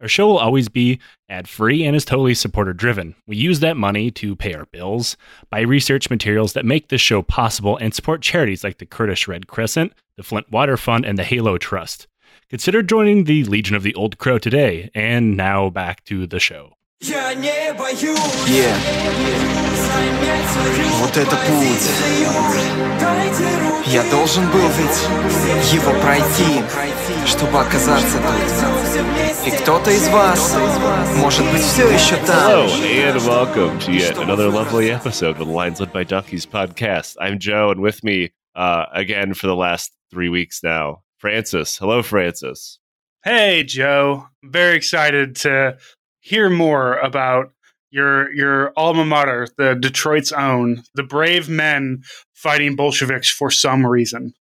Our show will always be ad-free and is totally supporter-driven. We use that money to pay our bills, buy research materials that make this show possible, and support charities like the Kurdish Red Crescent, the Flint Water Fund, and the Halo Trust. Consider joining the Legion of the Old Crow today. And now back to the show. Yeah. Вот это путь. Я должен был ведь его пройти, чтобы оказаться тут. И кто-то из вас, может быть, все еще там. Hello and welcome to yet another lovely episode of the Lions Led by Donkeys podcast. I'm Joe, and with me again for the last 3 weeks now, Francis. Hello, Francis. Hey, Joe. I'm very excited to hear more about your alma mater, the Detroit's own, the brave men fighting Bolsheviks for some reason.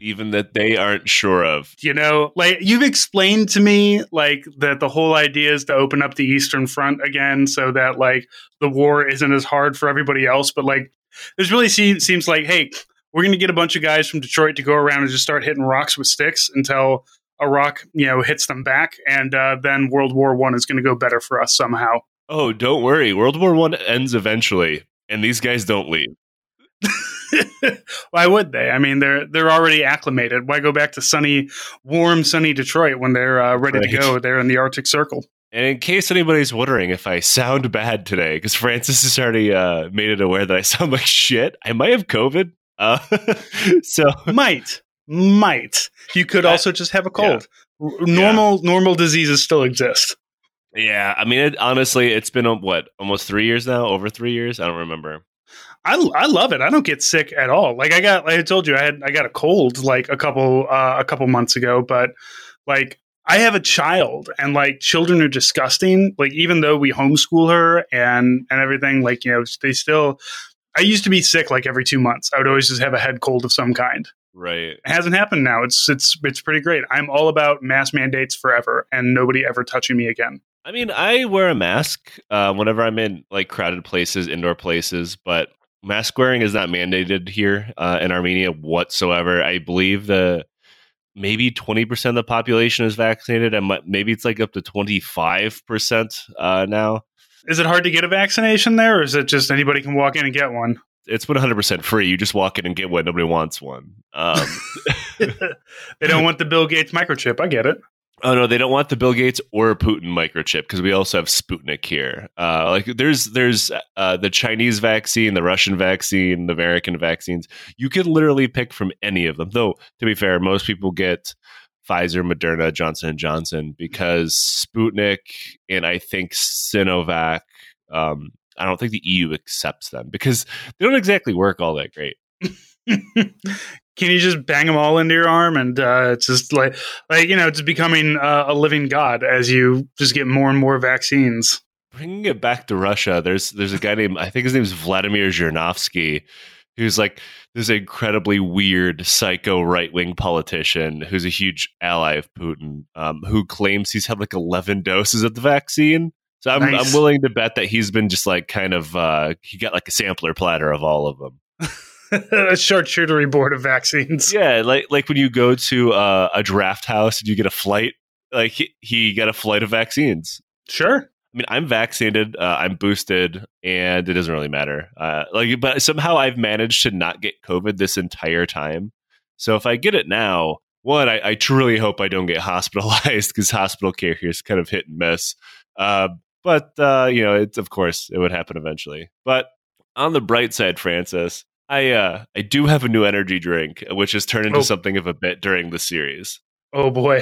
Even that they aren't sure of. You know, like you've explained to me, like that the whole idea is to open up the Eastern Front again so that like the war isn't as hard for everybody else. But like, this really seems like, hey, we're going to get a bunch of guys from Detroit to go around and just start hitting rocks with sticks until a rock, you know, hits them back, and then World War One is going to go better for us somehow. Oh, don't worry. World War One ends eventually, and these guys don't leave. Why would they? I mean, they're already acclimated. Why go back to sunny, warm, sunny Detroit when they're ready to go? They're in the Arctic Circle. And in case anybody's wondering if I sound bad today, because Francis has already made it aware that I sound like shit, I might have COVID. So might. You could also just have a cold. Yeah. Normal diseases still exist. Yeah, I mean, it's been almost 3 years now, over 3 years. I don't remember. I love it. I don't get sick at all. Like I got a cold like a couple months ago, but like I have a child, and like children are disgusting. Like even though we homeschool her and everything, like, you know, they still. I used to be sick like every 2 months. I would always just have a head cold of some kind. Right. It hasn't happened now. It's pretty great. I'm all about mask mandates forever and nobody ever touching me again. I mean, I wear a mask whenever I'm in like crowded places, indoor places, but mask wearing is not mandated here in Armenia whatsoever. I believe maybe 20% of the population is vaccinated, and maybe it's like up to 25% now. Is it hard to get a vaccination there, or is it just anybody can walk in and get one? It's 100% free. You just walk in and get one. Nobody wants one. They don't want the Bill Gates microchip. I get it. Oh, no, they don't want the Bill Gates or Putin microchip, because we also have Sputnik here. There's the Chinese vaccine, the Russian vaccine, the American vaccines. You can literally pick from any of them, though, to be fair, most people get Pfizer, Moderna, Johnson & Johnson, because Sputnik and I think Sinovac, I don't think the EU accepts them because they don't exactly work all that great. Can you just bang them all into your arm? And it's just like, you know, it's becoming a living god as you just get more and more vaccines. Bringing it back to Russia, there's a guy named, I think his name is Vladimir Zhirinovsky, who's like this incredibly weird psycho right-wing politician who's a huge ally of Putin, who claims he's had like 11 doses of the vaccine. So nice. I'm willing to bet that he's been just like kind of he got like a sampler platter of all of them. A charcuterie board of vaccines. Yeah, like when you go to a draft house and you get a flight, like he got a flight of vaccines. Sure. I mean, I'm vaccinated, I'm boosted, and it doesn't really matter. But somehow I've managed to not get COVID this entire time. So if I get it now, one, I truly hope I don't get hospitalized, because hospital care here is kind of hit and miss. But you know, it's, of course, it would happen eventually. But on the bright side, Francis, I do have a new energy drink, which has turned into something of a bit during the series. Oh boy!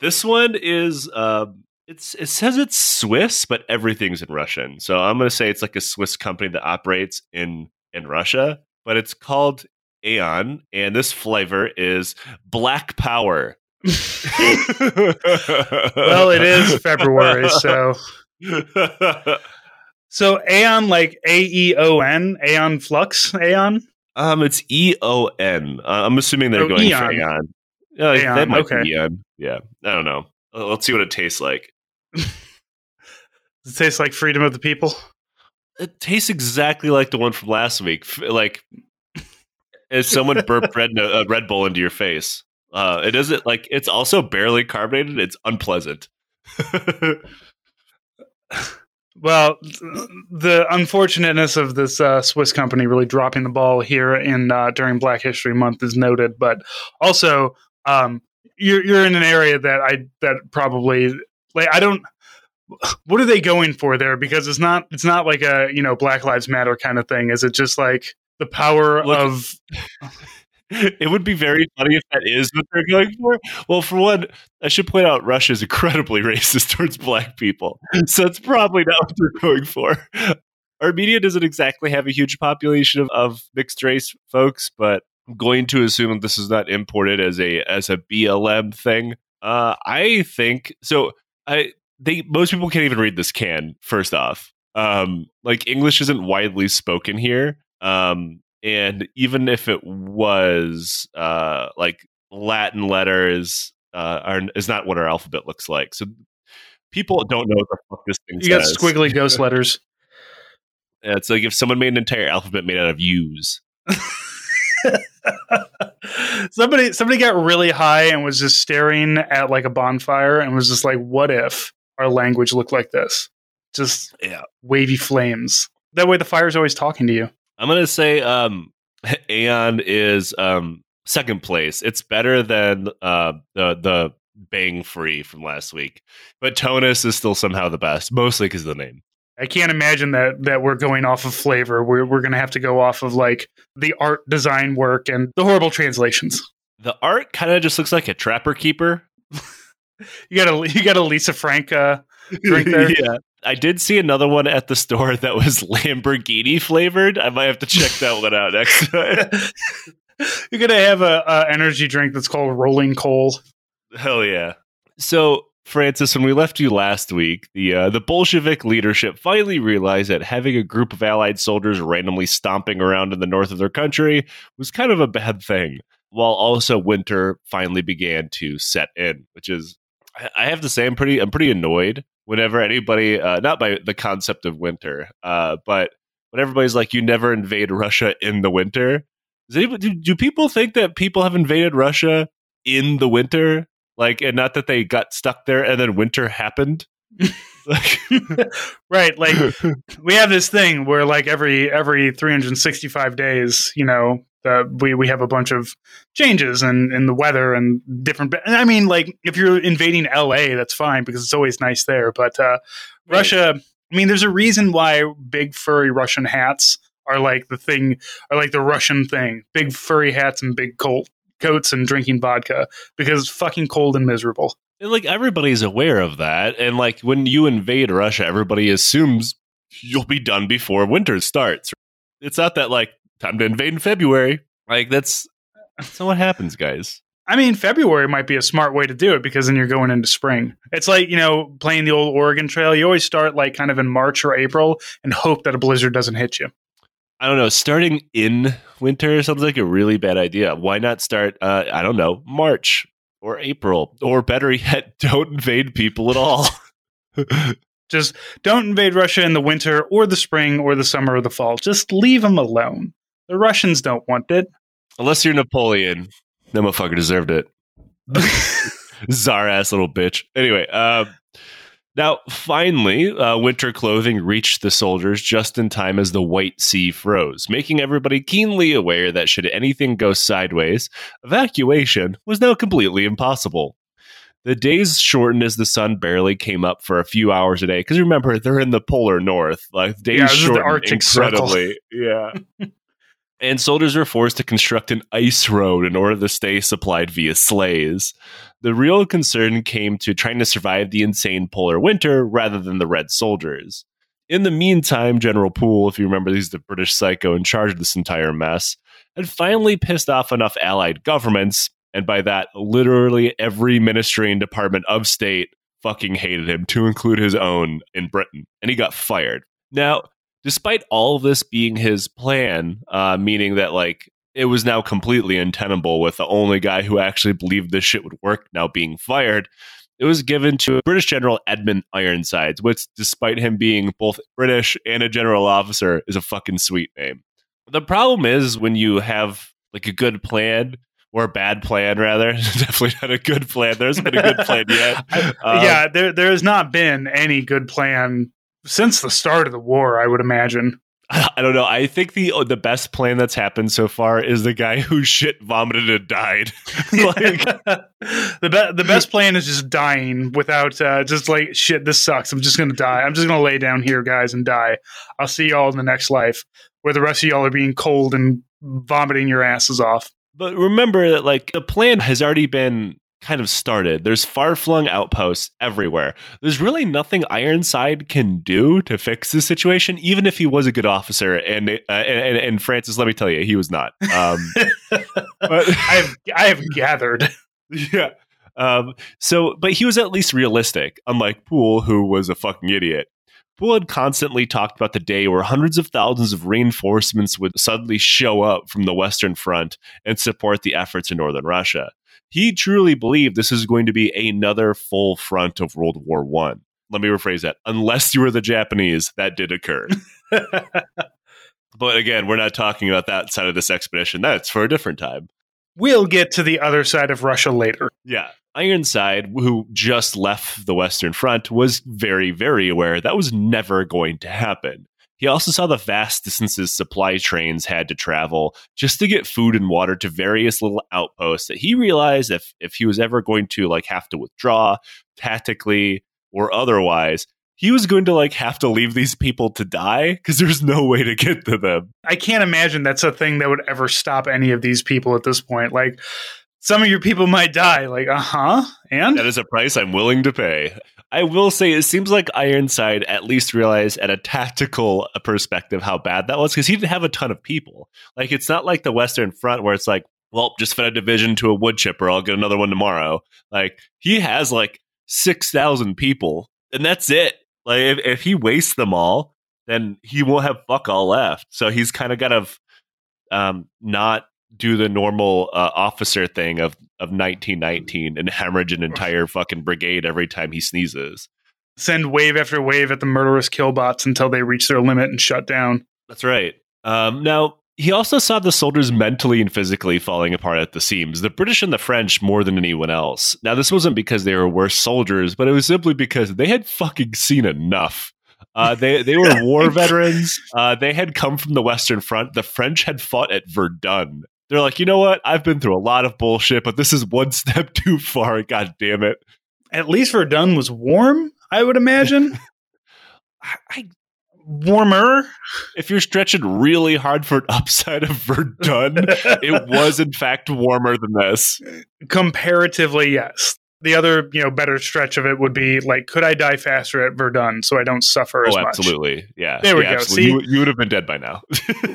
This one is it says it's Swiss, but everything's in Russian. So I'm going to say it's like a Swiss company that operates in Russia, but it's called Aeon, and this flavor is Black Power. Well, it is February, so Aeon, like Aeon Flux, Aeon. It's Eon. I'm assuming they're going Aeon. For Aeon. Aeon. That might be Aeon. Yeah, I don't know. Let's see what it tastes like. Does it taste like freedom of the people? It tastes exactly like the one from last week. Like, if someone burped Red Bull into your face. It doesn't, like, it's also barely carbonated. It's unpleasant. Well, the unfortunateness of this Swiss company really dropping the ball here in during Black History Month is noted, but also you're in an area that probably, like, I don't. What are they going for there? Because it's not like a, you know, Black Lives Matter kind of thing. Is it just like the power of? It would be very funny if that is what they're going for. Well, for one, I should point out Russia is incredibly racist towards black people, so it's probably not what they're going for. Armenia doesn't exactly have a huge population of mixed race folks, but I'm going to assume that this is not imported as a BLM thing. I think so. Most people can't even read this can, first off. Like, English isn't widely spoken here. And even if it was, like, Latin letters is not what our alphabet looks like. So people don't know what the fuck this thing says. You got squiggly ghost letters. Yeah, it's like if someone made an entire alphabet made out of U's. Somebody got really high and was just staring at, like, a bonfire and was just like, what if our language looked like this? Just wavy flames. That way the fire's always talking to you. I'm going to say Aeon is second place. It's better than the Bang Free from last week. But Tonus is still somehow the best, mostly because of the name. I can't imagine that we're going off of flavor. We're going to have to go off of, like, the art design work and the horrible translations. The art kind of just looks like a Trapper Keeper. You got a Lisa Frank drink there. Yeah. I did see another one at the store that was Lamborghini flavored. I might have to check that one out next time. You're going to have a energy drink that's called Rolling Coal. Hell yeah. So, Francis, when we left you last week, the Bolshevik leadership finally realized that having a group of Allied soldiers randomly stomping around in the north of their country was kind of a bad thing, while also winter finally began to set in, which is, I have to say, I'm pretty annoyed whenever anybody, not by the concept of winter, but when everybody's like, you never invade Russia in the winter. Do people think that people have invaded Russia in the winter? Like, and not that they got stuck there and then winter happened. Like, right. Like, we have this thing where, like, every 365 days, you know, we have a bunch of changes in the weather and different. I mean, like, if you're invading LA, that's fine because it's always nice there. But right. Russia, I mean, there's a reason why big furry Russian hats are like the thing, are like the Russian thing. Big furry hats and big coats and drinking vodka because it's fucking cold and miserable. And, like, everybody's aware of that. And, like, when you invade Russia, everybody assumes you'll be done before winter starts. It's not that, like, time to invade in February. Like, that's what happens, guys. I mean, February might be a smart way to do it because then you're going into spring. It's like, you know, playing the old Oregon Trail. You always start, like, kind of in March or April and hope that a blizzard doesn't hit you. I don't know. Starting in winter sounds like a really bad idea. Why not start, I don't know, March or April? Or better yet, don't invade people at all. Just don't invade Russia in the winter or the spring or the summer or the fall. Just leave them alone. The Russians don't want it. Unless you're Napoleon. That motherfucker deserved it. Czar ass little bitch. Anyway, now, finally, winter clothing reached the soldiers just in time as the White Sea froze, making everybody keenly aware that should anything go sideways, evacuation was now completely impossible. The days shortened as the sun barely came up for a few hours a day, because remember, they're in the polar north. Like, days shortened the Arctic incredibly. Circle. Yeah. And soldiers were forced to construct an ice road in order to stay supplied via sleighs. The real concern came to trying to survive the insane polar winter rather than the Red soldiers. In the meantime, General Poole, if you remember, he's the British psycho in charge of this entire mess, had finally pissed off enough Allied governments, and by that, literally every ministry and department of state fucking hated him, to include his own in Britain, and he got fired. Now, despite all of this being his plan, meaning that, like, it was now completely untenable, with the only guy who actually believed this shit would work now being fired. It was given to British General Edmund Ironsides, which, despite him being both British and a general officer, is a fucking sweet name. The problem is when you have like a good plan, or a bad plan, rather. Definitely not a good plan. There hasn't been a good plan yet. Yeah, there has not been any good plan since the start of the war, I would imagine. I don't know. I think the best plan that's happened so far is the guy who shit vomited and died. Like, the best plan is just dying without just like, shit, this sucks. I'm just going to die. I'm just going to lay down here, guys, and die. I'll see y'all in the next life, where the rest of y'all are being cold and vomiting your asses off. But remember that like the plan has already been kind of started. There's far-flung outposts everywhere. There's really nothing Ironside can do to fix the situation, even if he was a good officer. And Francis, let me tell you, he was not. But I have gathered. Yeah. But he was at least realistic, unlike Poole, who was a fucking idiot. Poole had constantly talked about the day where hundreds of thousands of reinforcements would suddenly show up from the Western Front and support the efforts in northern Russia. He truly believed this is going to be another full front of World War One. Let me rephrase that. Unless you were the Japanese, that did occur. But again, we're not talking about that side of this expedition. That's for a different time. We'll get to the other side of Russia later. Yeah. Ironside, who just left the Western Front, was very, very aware that was never going to happen. He also saw the vast distances supply trains had to travel just to get food and water to various little outposts that he realized if he was ever going to like have to withdraw tactically or otherwise, he was going to like have to leave these people to die because there's no way to get to them. I can't imagine that's a thing that would ever stop any of these people at this point. Like, some of your people might die. Like, and that is a price I'm willing to pay. I will say it seems like Ironside at least realized at a tactical perspective how bad that was, because he didn't have a ton of people. Like, it's not like the Western Front where it's like, well, just fed a division to a wood chipper. I'll get another one tomorrow. Like, he has like 6,000 people, and that's it. Like, if he wastes them all, then he won't have fuck all left. So he's kind of got to not do the normal officer thing of 1919 and hemorrhage an entire fucking brigade every time he sneezes. Send wave after wave at the murderous killbots until they reach their limit and shut down. That's right. Now, he also saw the soldiers mentally and physically falling apart at the seams, the British and the French more than anyone else. Now, this wasn't because they were worse soldiers, but it was simply because they had fucking seen enough. They were war veterans. They had come from the Western Front. The French had fought at Verdun. They're like, you know what? I've been through a lot of bullshit, but this is one step too far. God damn it. At least Verdun was warm, I would imagine. Warmer. If you're stretching really hard for an upside of Verdun, it was in fact warmer than this. Comparatively, yes. The other, better stretch of it would be like, could I die faster at Verdun so I don't suffer as much? Absolutely. Yeah. There we go. Absolutely. See, you would have been dead by now.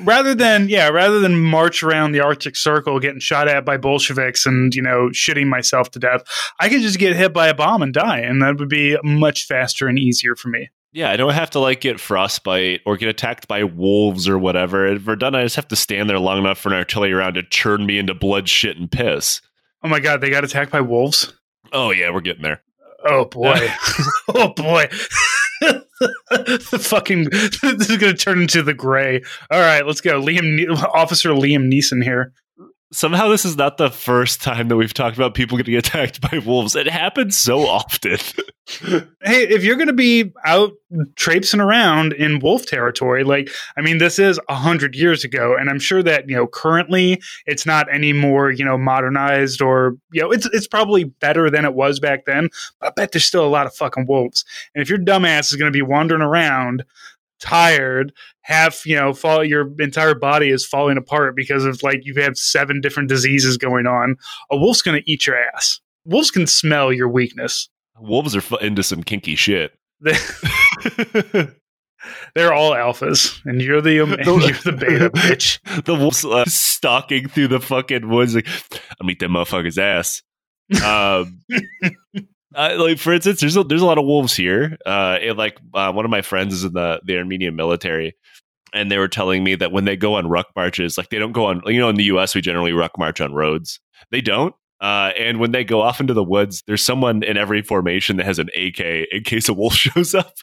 rather than march around the Arctic Circle getting shot at by Bolsheviks and, shitting myself to death, I could just get hit by a bomb and die. And that would be much faster and easier for me. Yeah, I don't have to like get frostbite or get attacked by wolves or whatever. At Verdun, I just have to stand there long enough for an artillery round to churn me into blood, shit, and piss. Oh my God, they got attacked by wolves? Oh, yeah, we're getting there. Oh, boy. Oh, boy. This is going to turn into The Gray. All right, let's go. Officer Liam Neeson here. Somehow this is not the first time that we've talked about people getting attacked by wolves. It happens so often. Hey, if you're going to be out traipsing around in wolf territory, this is 100 years ago. And I'm sure that, currently it's not any more, modernized or, it's probably better than it was back then. But I bet there's still a lot of fucking wolves. And if your dumbass is going to be wandering around tired, half, fall, your entire body is falling apart because of you have 7 different diseases going on, a wolf's going to eat your ass. Wolves can smell your weakness. Wolves are into some kinky shit. They're all alphas, and you're the beta bitch. The wolves stalking through the fucking woods, like, I'm eat that motherfucker's ass. For instance, there's a lot of wolves here. One of my friends is in the Armenian military, And they were telling me that when they go on ruck marches, like they don't go on, you know, in the US, we generally ruck march on roads. They don't. And when they go off into the woods, there's someone in every formation that has an AK in case a wolf shows up.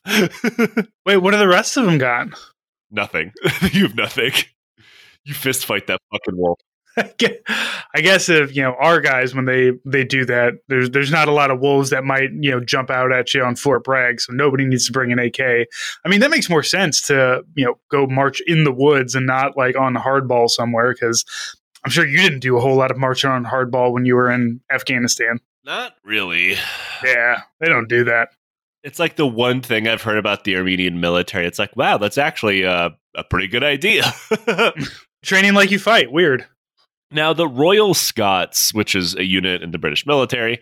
Wait, what are the rest of them got? Nothing. You have nothing. You fist fight that fucking wolf. I guess if, you know, our guys, when they do that, there's not a lot of wolves that might, you know, jump out at you on Fort Bragg. So nobody needs to bring an AK. I mean, that makes more sense to, you know, go march in the woods and not like on hardball somewhere, because I'm sure you didn't do a whole lot of marching on hardball when you were in Afghanistan. Not really. Yeah, they don't do that. It's like the one thing I've heard about the Armenian military. It's like, wow, that's actually a pretty good idea. Training like you fight. Weird. Now, the Royal Scots, which is a unit in the British military,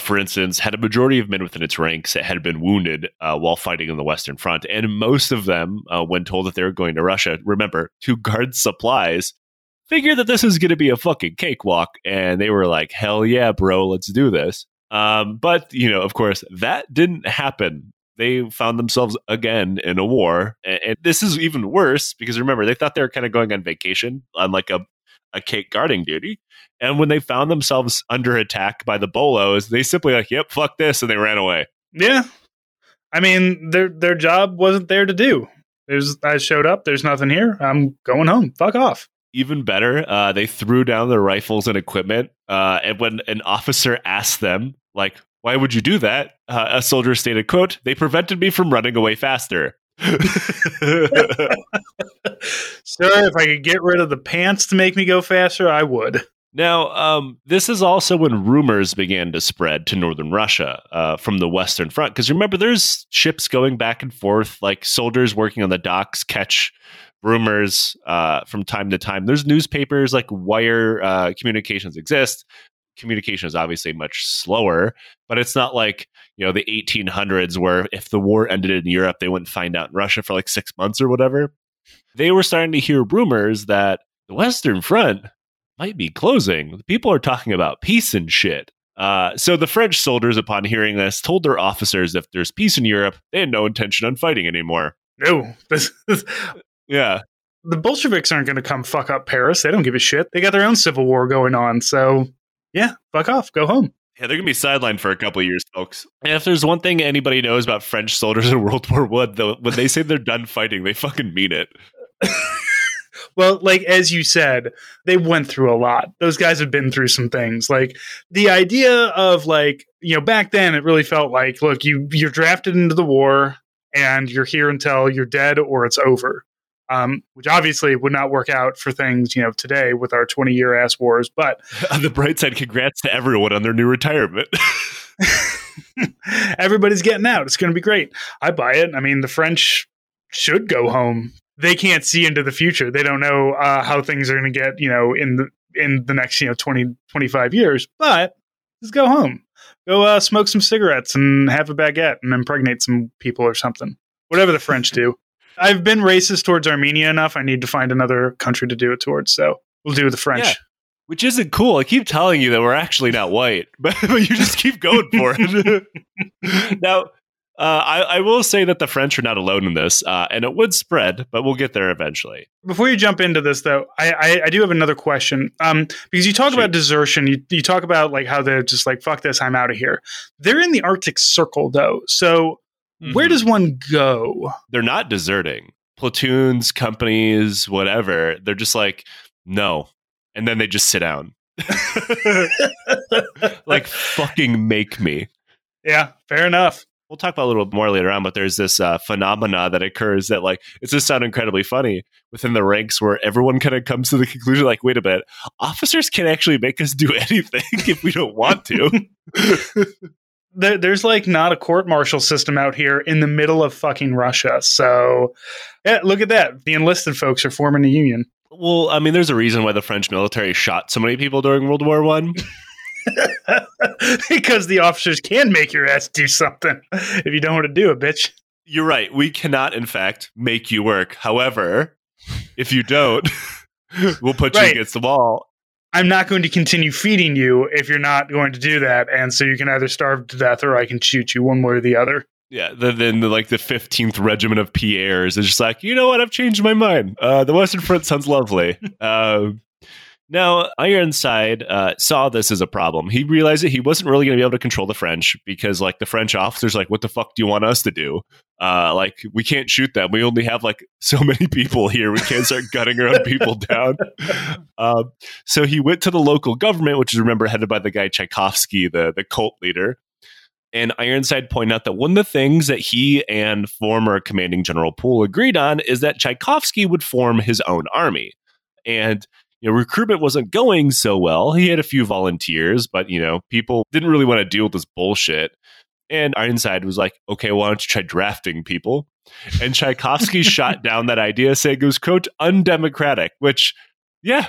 for instance, had a majority of men within its ranks that had been wounded while fighting on the Western Front. And most of them, when told that they were going to Russia, remember, to guard supplies, figured that this is going to be a fucking cakewalk. And they were like, hell yeah, bro, let's do this. But, you know, of course, that didn't happen. They found themselves again in a war. And this is even worse because, remember, they thought they were kind of going on vacation on like a cake guarding duty. And when they found themselves under attack by the Bolos, they simply like, yep, fuck this. And they ran away. Yeah. I mean, their job wasn't there to do. I showed up. There's nothing here. I'm going home. Fuck off. Even better. They threw down their rifles and equipment. And when an officer asked them, like, why would you do that? A soldier stated, quote, they prevented me from running away faster. Sir, if I could get rid of the pants to make me go faster, I would. Now, this is also when rumors began to spread to northern Russia from the Western Front. Because remember, there's ships going back and forth, like soldiers working on the docks catch rumors from time to time. There's newspapers, like wire communications exist. Communication is obviously much slower, but it's not like, you know, the 1800s where if the war ended in Europe, they wouldn't find out in Russia for like 6 months or whatever. They were starting to hear rumors that the Western Front might be closing. People are talking about peace and shit. So the French soldiers, upon hearing this, told their officers if there's peace in Europe, they had no intention on fighting anymore. No. Yeah. The Bolsheviks aren't going to come fuck up Paris. They don't give a shit. They got their own civil war going on. So yeah, fuck off. Go home. Yeah, they're going to be sidelined for a couple of years, folks. And if there's one thing anybody knows about French soldiers in World War One, though, when they say they're done fighting, they fucking mean it. Well, like, as you said, they went through a lot. Those guys have been through some things. Like, the idea of, like, you know, back then it really felt like, look, you're drafted into the war and you're here until you're dead or it's over. Which obviously would not work out for things, you know, today with our 20-year ass wars. But on the bright side, congrats to everyone on their new retirement. Everybody's getting out. It's going to be great. I buy it. I mean, the French should go home. They can't see into the future. They don't know how things are going to get, you know, in the next, you know, 20, 25 years. But just go home. Go smoke some cigarettes and have a baguette and impregnate some people or something. Whatever the French do. I've been racist towards Armenia enough. I need to find another country to do it towards. So we'll do the French. Yeah, which isn't cool. I keep telling you that we're actually not white, but you just keep going for it. Now, I will say that the French are not alone in this, and it would spread, but we'll get there eventually. Before you jump into this, though, I do have another question, because you talk about desertion. You talk about like how they're just like, fuck this, I'm out of here. They're in the Arctic Circle, though. So where does one go? They're not deserting. Platoons, companies, whatever. They're just like, no. And then they just sit down. Like, fucking make me. Yeah, fair enough. We'll talk about a little more later on, but there's this phenomena that occurs that, like, it's just sound incredibly funny within the ranks where everyone kind of comes to the conclusion, like, wait a minute, officers can actually make us do anything if we don't want to. There's like not a court martial system out here in the middle of fucking Russia. So yeah, look at that. The enlisted folks are forming a union. Well, I mean, there's a reason why the French military shot so many people during World War One. Because the officers can make your ass do something if you don't want to do it, bitch. You're right. We cannot, in fact, make you work. However, if you don't, we'll put you against the wall. I'm not going to continue feeding you if you're not going to do that. And so you can either starve to death or I can shoot you, one way or the other. Yeah, then the 15th Regiment of Pierres is just like, you know what? I've changed my mind. The Western Front sounds lovely. Now, Ironside saw this as a problem. He realized that he wasn't really going to be able to control the French because, like, the French officers, like, what the fuck do you want us to do? We can't shoot them. We only have, like, so many people here. We can't start gutting our own people down. So he went to the local government, which is, remember, headed by the guy Tchaikovsky, the cult leader. And Ironside pointed out that one of the things that he and former commanding General Poole agreed on is that Tchaikovsky would form his own army. And, you know, recruitment wasn't going so well. He had a few volunteers, but, you know, people didn't really want to deal with this bullshit. And Ironside was like, okay, well, why don't you try drafting people? And Tchaikovsky shot down that idea, saying it was, quote, undemocratic, which, yeah,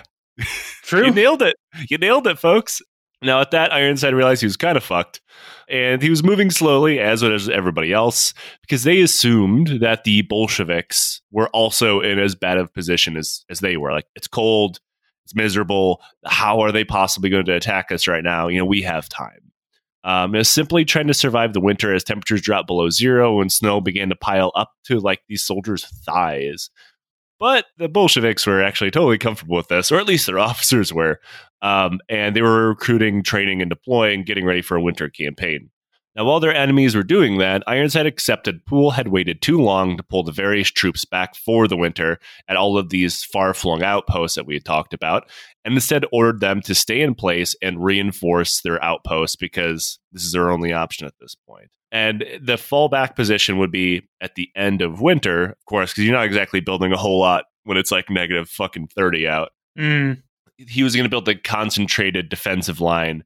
true. You nailed it. You nailed it, folks. Now, at that, Ironside realized he was kind of fucked, and he was moving slowly, as was everybody else, because they assumed that the Bolsheviks were also in as bad of a position as they were. Like, it's cold, it's miserable. How are they possibly going to attack us right now? You know, we have time. It's simply trying to survive the winter as temperatures dropped below zero and snow began to pile up to, like, these soldiers' thighs. But the Bolsheviks were actually totally comfortable with this, or at least their officers were. And they were recruiting, training, and deploying, getting ready for a winter campaign. Now, while their enemies were doing that, Ironside accepted Poole had waited too long to pull the various troops back for the winter at all of these far-flung outposts that we had talked about, and instead ordered them to stay in place and reinforce their outposts because this is their only option at this point. And the fallback position would be at the end of winter, of course, because you're not exactly building a whole lot when it's like negative fucking 30 out. Mm. He was going to build the concentrated defensive line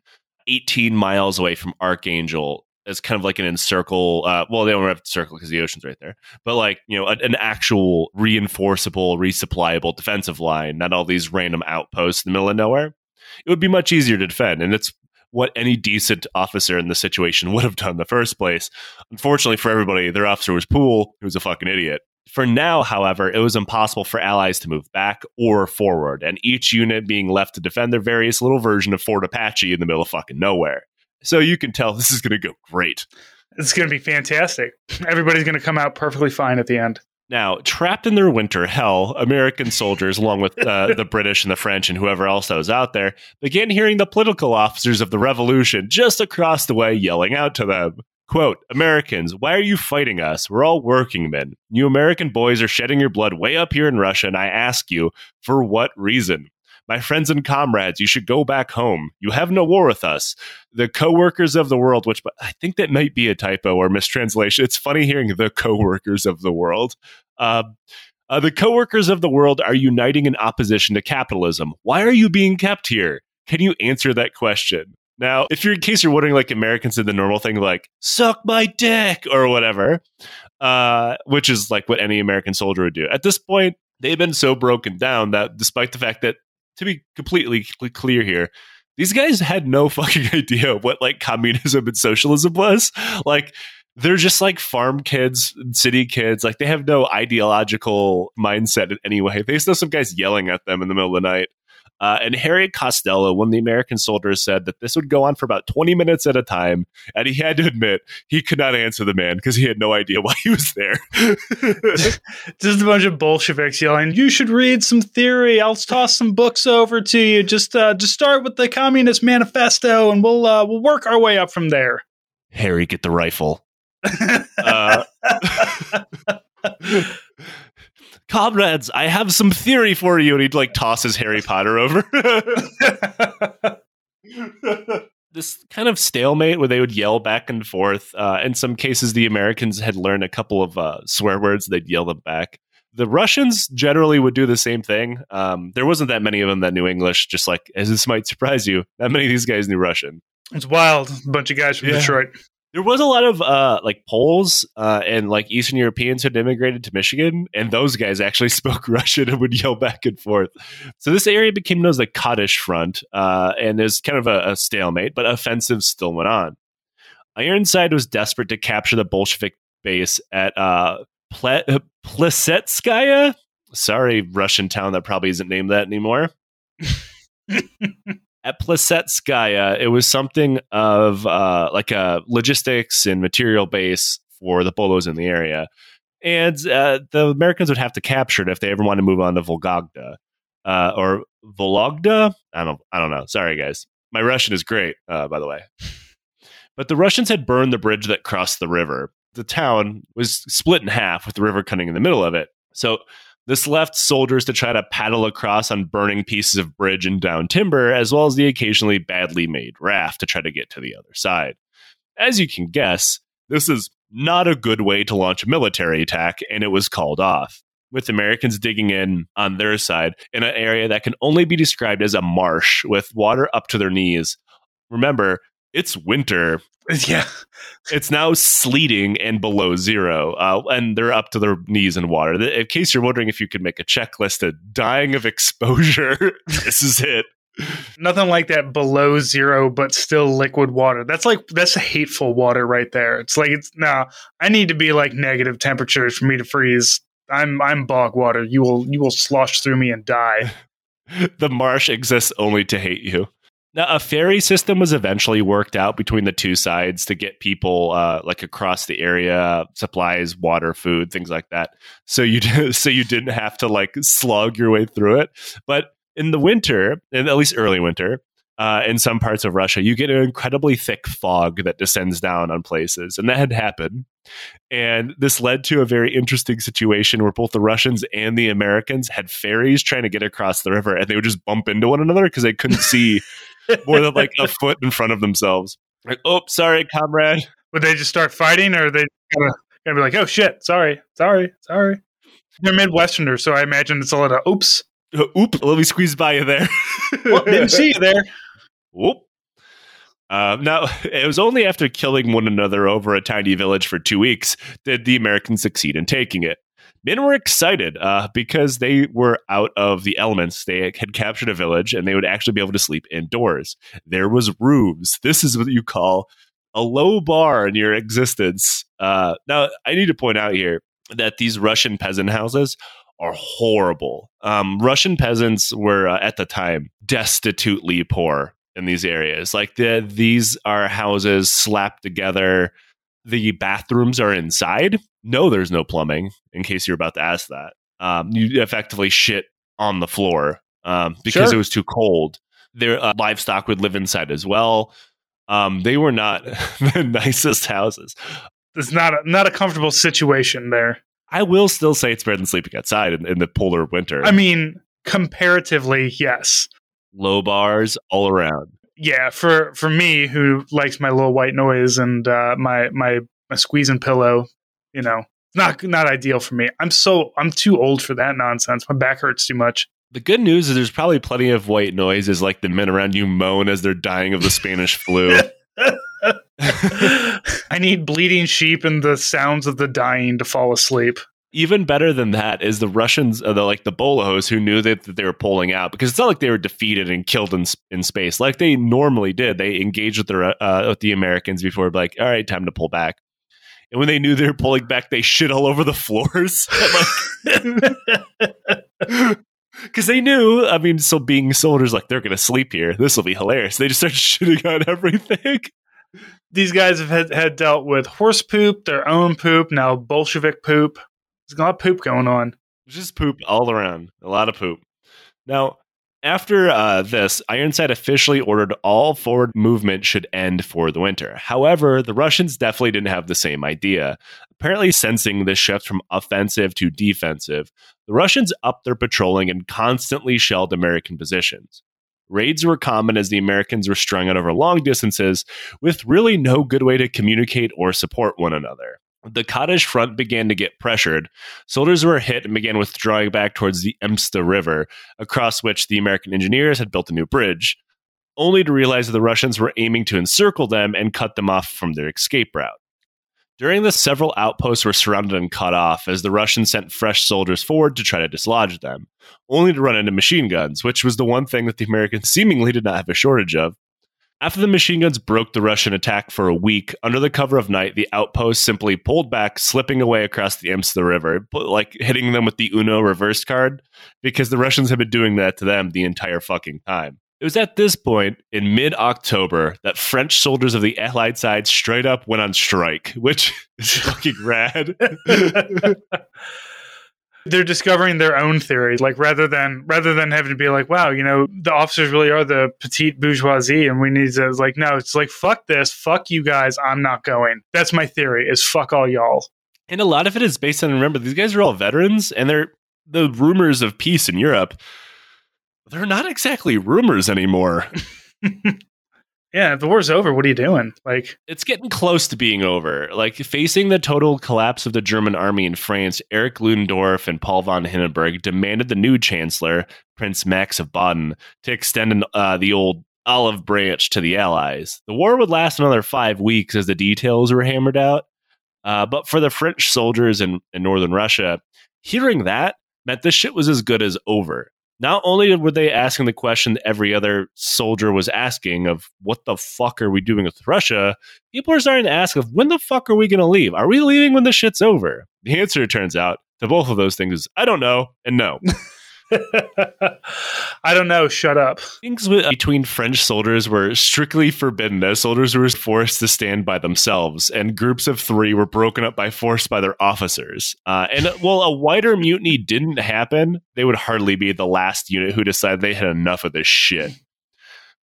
18 miles away from Archangel. As kind of like an encircle, well, they don't have to circle because the ocean's right there, but like, you know, an actual reinforceable, resupplyable defensive line, not all these random outposts in the middle of nowhere. It would be much easier to defend, and it's what any decent officer in the situation would have done in the first place. Unfortunately for everybody, their officer was Poole, who was a fucking idiot. For now, however, it was impossible for allies to move back or forward, and each unit being left to defend their various little version of Fort Apache in the middle of fucking nowhere. So you can tell this is going to go great. It's going to be fantastic. Everybody's going to come out perfectly fine at the end. Now, trapped in their winter hell, American soldiers, along with the British and the French and whoever else that was out there, began hearing the political officers of the revolution just across the way yelling out to them. Quote, Americans, why are you fighting us? We're all working men. You American boys are shedding your blood way up here in Russia, and I ask you, for what reason? My friends and comrades, you should go back home. You have no war with us. The co-workers of the world, which I think that might be a typo or mistranslation. It's funny hearing the co-workers of the world. The co-workers of the world are uniting in opposition to capitalism. Why are you being kept here? Can you answer that question? Now, if you're in case you're wondering, like Americans did the normal thing, like suck my dick or whatever, which is like what any American soldier would do. At this point, they've been so broken down that despite the fact that, to be completely clear here, these guys had no fucking idea of what like communism and socialism was. Like, they're just like farm kids, city kids. Like, they have no ideological mindset in any way. They just know some guys yelling at them in the middle of the night. And Harriet Costello, one of the American soldiers, said that this would go on for about 20 minutes at a time. And he had to admit he could not answer the man because he had no idea why he was there. Just a bunch of Bolsheviks yelling, you should read some theory. I'll toss some books over to you. Just start with the Communist Manifesto and we'll work our way up from there. Harry, get the rifle. Comrades, I have some theory for you. And he'd like tosses Harry Potter over. This kind of stalemate where they would yell back and forth. In some cases, the Americans had learned a couple of swear words. They'd yell them back. The Russians generally would do the same thing. There wasn't that many of them that knew English, just like, as this might surprise you, that many of these guys knew Russian. It's wild. A bunch of guys from Detroit. There was a lot of like Poles and like Eastern Europeans who had immigrated to Michigan, and those guys actually spoke Russian and would yell back and forth. So this area became known as the Kodish Front, and there's kind of a stalemate, but offensives still went on. Ironside was desperate to capture the Bolshevik base at Plesetskaya. Sorry, Russian town that probably isn't named that anymore. At Plesetskaya, it was something of like a logistics and material base for the Polos in the area. And the Americans would have to capture it if they ever wanted to move on to Vologda or Vologda. I don't know. Sorry, guys. My Russian is great, by the way. But the Russians had burned the bridge that crossed the river. The town was split in half with the river cutting in the middle of it. So this left soldiers to try to paddle across on burning pieces of bridge and down timber, as well as the occasionally badly made raft to try to get to the other side. As you can guess, this is not a good way to launch a military attack, and it was called off, with Americans digging in on their side in an area that can only be described as a marsh with water up to their knees. Remember, it's winter. Yeah. It's now sleeting and below zero, and they're up to their knees in water. In case you're wondering if you could make a checklist of dying of exposure, this is it. Nothing like that below zero, but still liquid water. That's hateful water right there. I need to be like negative temperatures for me to freeze. I'm bog water. You will slosh through me and die. The marsh exists only to hate you. Now, a ferry system was eventually worked out between the two sides to get people across the area, supplies, water, food, things like that. So you didn't have to slog your way through it. But in the winter, and at least early winter, in some parts of Russia, you get an incredibly thick fog that descends down on places. And that had happened. And this led to a very interesting situation where both the Russians and the Americans had ferries trying to get across the river, and they would just bump into one another because they couldn't see more than a foot in front of themselves. Like, oh, sorry, comrade. Would they just start fighting, or are they going to be like, oh, shit, sorry. They're Midwesterners, so I imagine it's a lot of oops. Oop, let me squeeze by you there. Well, didn't see you there. Oop. Now, it was only after killing one another over a tiny village for 2 weeks did the Americans succeed in taking it. Men were excited because they were out of the elements. They had captured a village, and they would actually be able to sleep indoors. There was roofs. This is what you call a low bar in your existence. Now, I need to point out here that these Russian peasant houses are horrible. Russian peasants were, at the time, destitutely poor in these areas. These are houses slapped together. The bathrooms are inside. No, there's no plumbing, in case you're about to ask that. You effectively shit on the floor because It was too cold. Their livestock would live inside as well. They were not the nicest houses. It's not a comfortable situation there. I will still say it's better than sleeping outside in the polar winter. I mean, comparatively, yes. Low bars all around. Yeah, for me, who likes my little white noise and my squeeze and pillow, not ideal for me. I'm too old for that nonsense. My back hurts too much. The good news is there's probably plenty of white noises, like the men around you moan as they're dying of the Spanish flu. I need bleeding sheep and the sounds of the dying to fall asleep. Even better than that is the Russians, the Bolahos, who knew that they were pulling out, because it's not like they were defeated and killed in space like they normally did. They engaged with the Americans before, all right, time to pull back. And when they knew they were pulling back, they shit all over the floors. Because they knew, so being soldiers, they're going to sleep here. This will be hilarious. They just started shitting on everything. These guys have had dealt with horse poop, their own poop, now Bolshevik poop. There's a lot of poop going on. Just poop all around. A lot of poop. Now, after this, Ironside officially ordered all forward movement should end for the winter. However, the Russians definitely didn't have the same idea. Apparently sensing this shift from offensive to defensive, the Russians upped their patrolling and constantly shelled American positions. Raids were common as the Americans were strung out over long distances with really no good way to communicate or support one another. The Kodish Front began to get pressured. Soldiers were hit and began withdrawing back towards the Emtsa River, across which the American engineers had built a new bridge, only to realize that the Russians were aiming to encircle them and cut them off from their escape route. During this, several outposts were surrounded and cut off as the Russians sent fresh soldiers forward to try to dislodge them, only to run into machine guns, which was the one thing that the Americans seemingly did not have a shortage of. After the machine guns broke the Russian attack for a week, under the cover of night, the outposts simply pulled back, slipping away across the Emtsa River, hitting them with the Uno reverse card, because the Russians had been doing that to them the entire fucking time. It was at this point, in mid-October, that French soldiers of the Allied side straight up went on strike, which is fucking rad. They're discovering their own theory, like rather than having to be like, wow, you know, the officers really are the petite bourgeoisie, and we need to like, no, it's like, fuck this, fuck you guys, I'm not going. That's my theory, is fuck all y'all. And a lot of it is based on, remember, these guys are all veterans, and they're the rumors of peace in Europe. They're not exactly rumors anymore. Yeah, if the war's over, what are you doing? Like, it's getting close to being over. Like, facing the total collapse of the German army in France, Erich Ludendorff and Paul von Hindenburg demanded the new chancellor, Prince Max of Baden, to extend the old olive branch to the Allies. The war would last another 5 weeks as the details were hammered out. But for the French soldiers in northern Russia, hearing that meant this shit was as good as over. Not only were they asking the question that every other soldier was asking of what the fuck are we doing with Russia, people are starting to ask of when the fuck are we going to leave? Are we leaving when this shit's over? The answer, it turns out, to both of those things is I don't know and no. I don't know. Shut up. Things between French soldiers were strictly forbidden as soldiers were forced to stand by themselves, and groups of three were broken up by force by their officers. And while a wider mutiny didn't happen, they would hardly be the last unit who decided they had enough of this shit.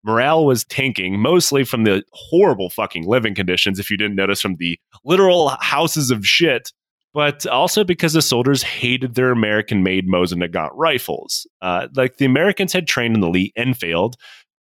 Morale was tanking, mostly from the horrible fucking living conditions, if you didn't notice, from the literal houses of shit. But also because the soldiers hated their American-made Mosin-Nagant rifles. Like, the Americans had trained in the Lee Enfield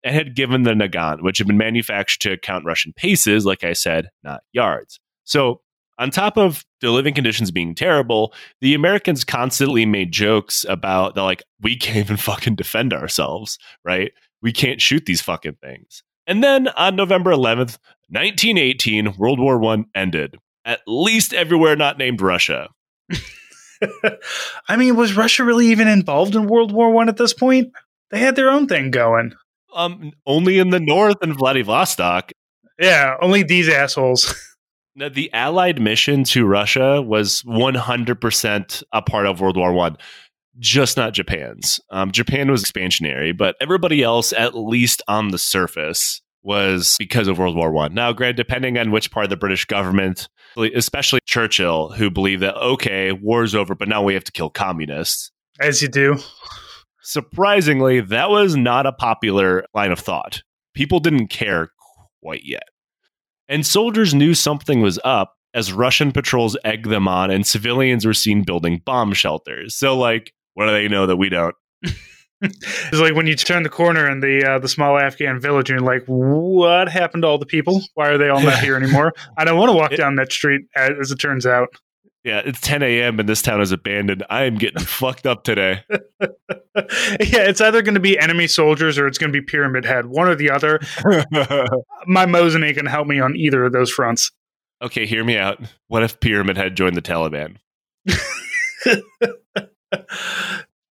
and had given the Nagant, which had been manufactured to count Russian paces, like I said, not yards. So, on top of the living conditions being terrible, the Americans constantly made jokes about, they're like, we can't even fucking defend ourselves, right? We can't shoot these fucking things. And then, on November 11th, 1918, World War One ended. At least everywhere not named Russia. I mean, was Russia really even involved in World War One at this point? They had their own thing going. Only in the north and Vladivostok. Yeah, only these assholes. Now, the Allied mission to Russia was 100% a part of World War One, just not Japan's. Japan was expansionary, but everybody else, at least on the surface, was because of World War One. Now, granted, depending on which part of the British government, especially Churchill, who believed that, okay, war's over, but now we have to kill communists. As you do. Surprisingly, that was not a popular line of thought. People didn't care quite yet. And soldiers knew something was up as Russian patrols egged them on and civilians were seen building bomb shelters. So, like, what do they know that we don't? It's like when you turn the corner in the small Afghan village and you're like, what happened to all the people? Why are they all not here anymore? I don't want to walk down that street, as it turns out. Yeah, it's 10 a.m. and this town is abandoned. I am getting fucked up today. Yeah, it's either going to be enemy soldiers or it's going to be Pyramid Head. One or the other. My Mosin ain't going to help me on either of those fronts. Okay, hear me out. What if Pyramid Head joined the Taliban?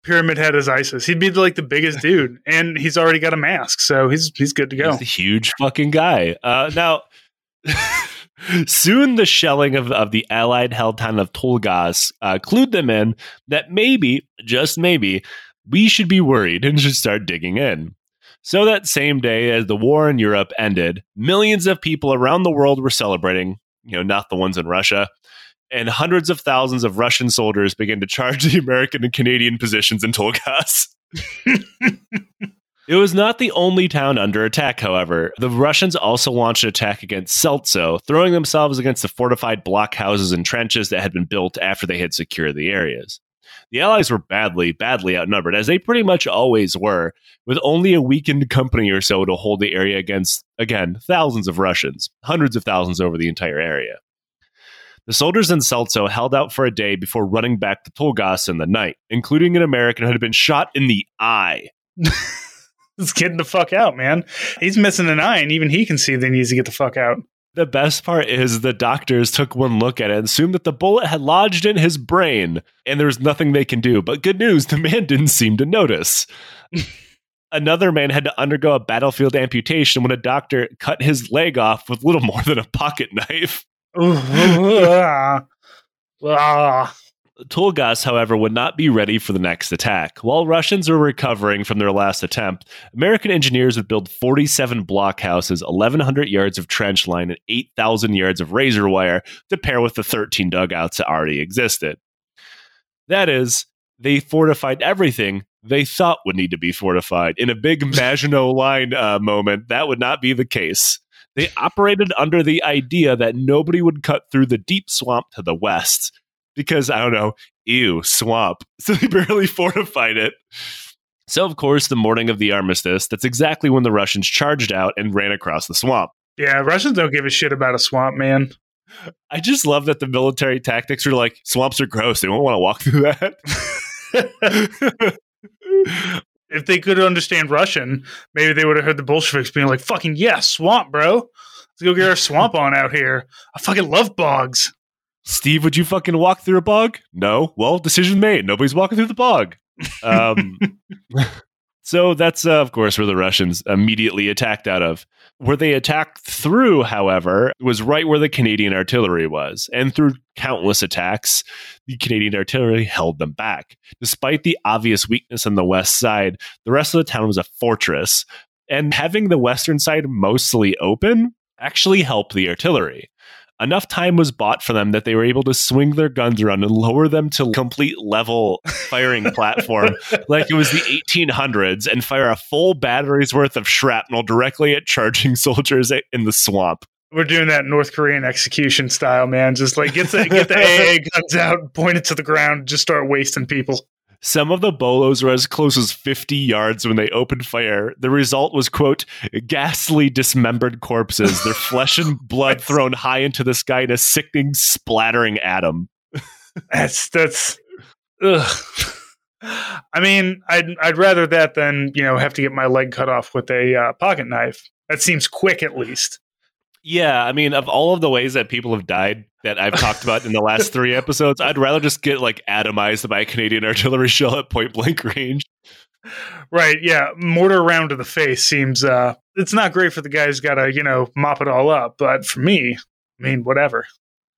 Pyramid Head is ISIS. He'd be like the biggest dude, and he's already got a mask, so he's good to go. He's a huge fucking guy. Now, soon the shelling of the Allied-held town of Toulgas clued them in that maybe, just maybe, we should be worried and should start digging in. So that same day, as the war in Europe ended, millions of people around the world were celebrating, you know, not the ones in Russia. And hundreds of thousands of Russian soldiers began to charge the American and Canadian positions in Toulgas. It was not the only town under attack, however. The Russians also launched an attack against Seltso, throwing themselves against the fortified blockhouses and trenches that had been built after they had secured the areas. The Allies were badly, badly outnumbered, as they pretty much always were, with only a weakened company or so to hold the area against, again, thousands of Russians, hundreds of thousands over the entire area. The soldiers in Seltso held out for a day before running back to Toulgas in the night, including an American who had been shot in the eye. He's getting the fuck out, man. He's missing an eye, and even he can see that he needs to get the fuck out. The best part is the doctors took one look at it and assumed that the bullet had lodged in his brain, and there was nothing they can do. But good news, the man didn't seem to notice. Another man had to undergo a battlefield amputation when a doctor cut his leg off with little more than a pocket knife. Toulgas, however, would not be ready for the next attack. While Russians were recovering from their last attempt, American engineers would build 47 blockhouses, 1,100 yards of trench line, and 8,000 yards of razor wire to pair with the 13 dugouts that already existed. That is, they fortified everything they thought would need to be fortified. In a big Maginot Line moment, that would not be the case. They operated under the idea that nobody would cut through the deep swamp to the west. Because, I don't know, ew, swamp. So they barely fortified it. So, of course, the morning of the armistice, that's exactly when the Russians charged out and ran across the swamp. Yeah, Russians don't give a shit about a swamp, man. I just love that the military tactics are like, swamps are gross. They won't want to walk through that. If they could understand Russian, maybe they would have heard the Bolsheviks being like, fucking yeah, swamp, bro. Let's go get our swamp on out here. I fucking love bogs. Steve, would you fucking walk through a bog? No. Well, decision made. Nobody's walking through the bog. So that's, of course, where the Russians immediately attacked out of. Where they attacked through, however, was right where the Canadian artillery was. And through countless attacks, the Canadian artillery held them back. Despite the obvious weakness on the west side, the rest of the town was a fortress. And having the western side mostly open actually helped the artillery. Enough time was bought for them that they were able to swing their guns around and lower them to complete level firing platform like it was the 1800s and fire a full battery's worth of shrapnel directly at charging soldiers in the swamp. We're doing that North Korean execution style, man. Just like get the AA guns out, point it to the ground, just start wasting people. Some of the bolos were as close as 50 yards when they opened fire. The result was, quote, ghastly dismembered corpses, their flesh and blood thrown high into the sky in a sickening, splattering atom. That's ugh. I mean, I'd rather that than, you know, have to get my leg cut off with a pocket knife. That seems quick, at least. Yeah, I mean, of all of the ways that people have died that I've talked about in the last 3 episodes, I'd rather just get like atomized by a Canadian artillery shell at point blank range. Right, yeah. Mortar round to the face seems, it's not great for the guy who's got to, you know, mop it all up. But for me, I mean, whatever.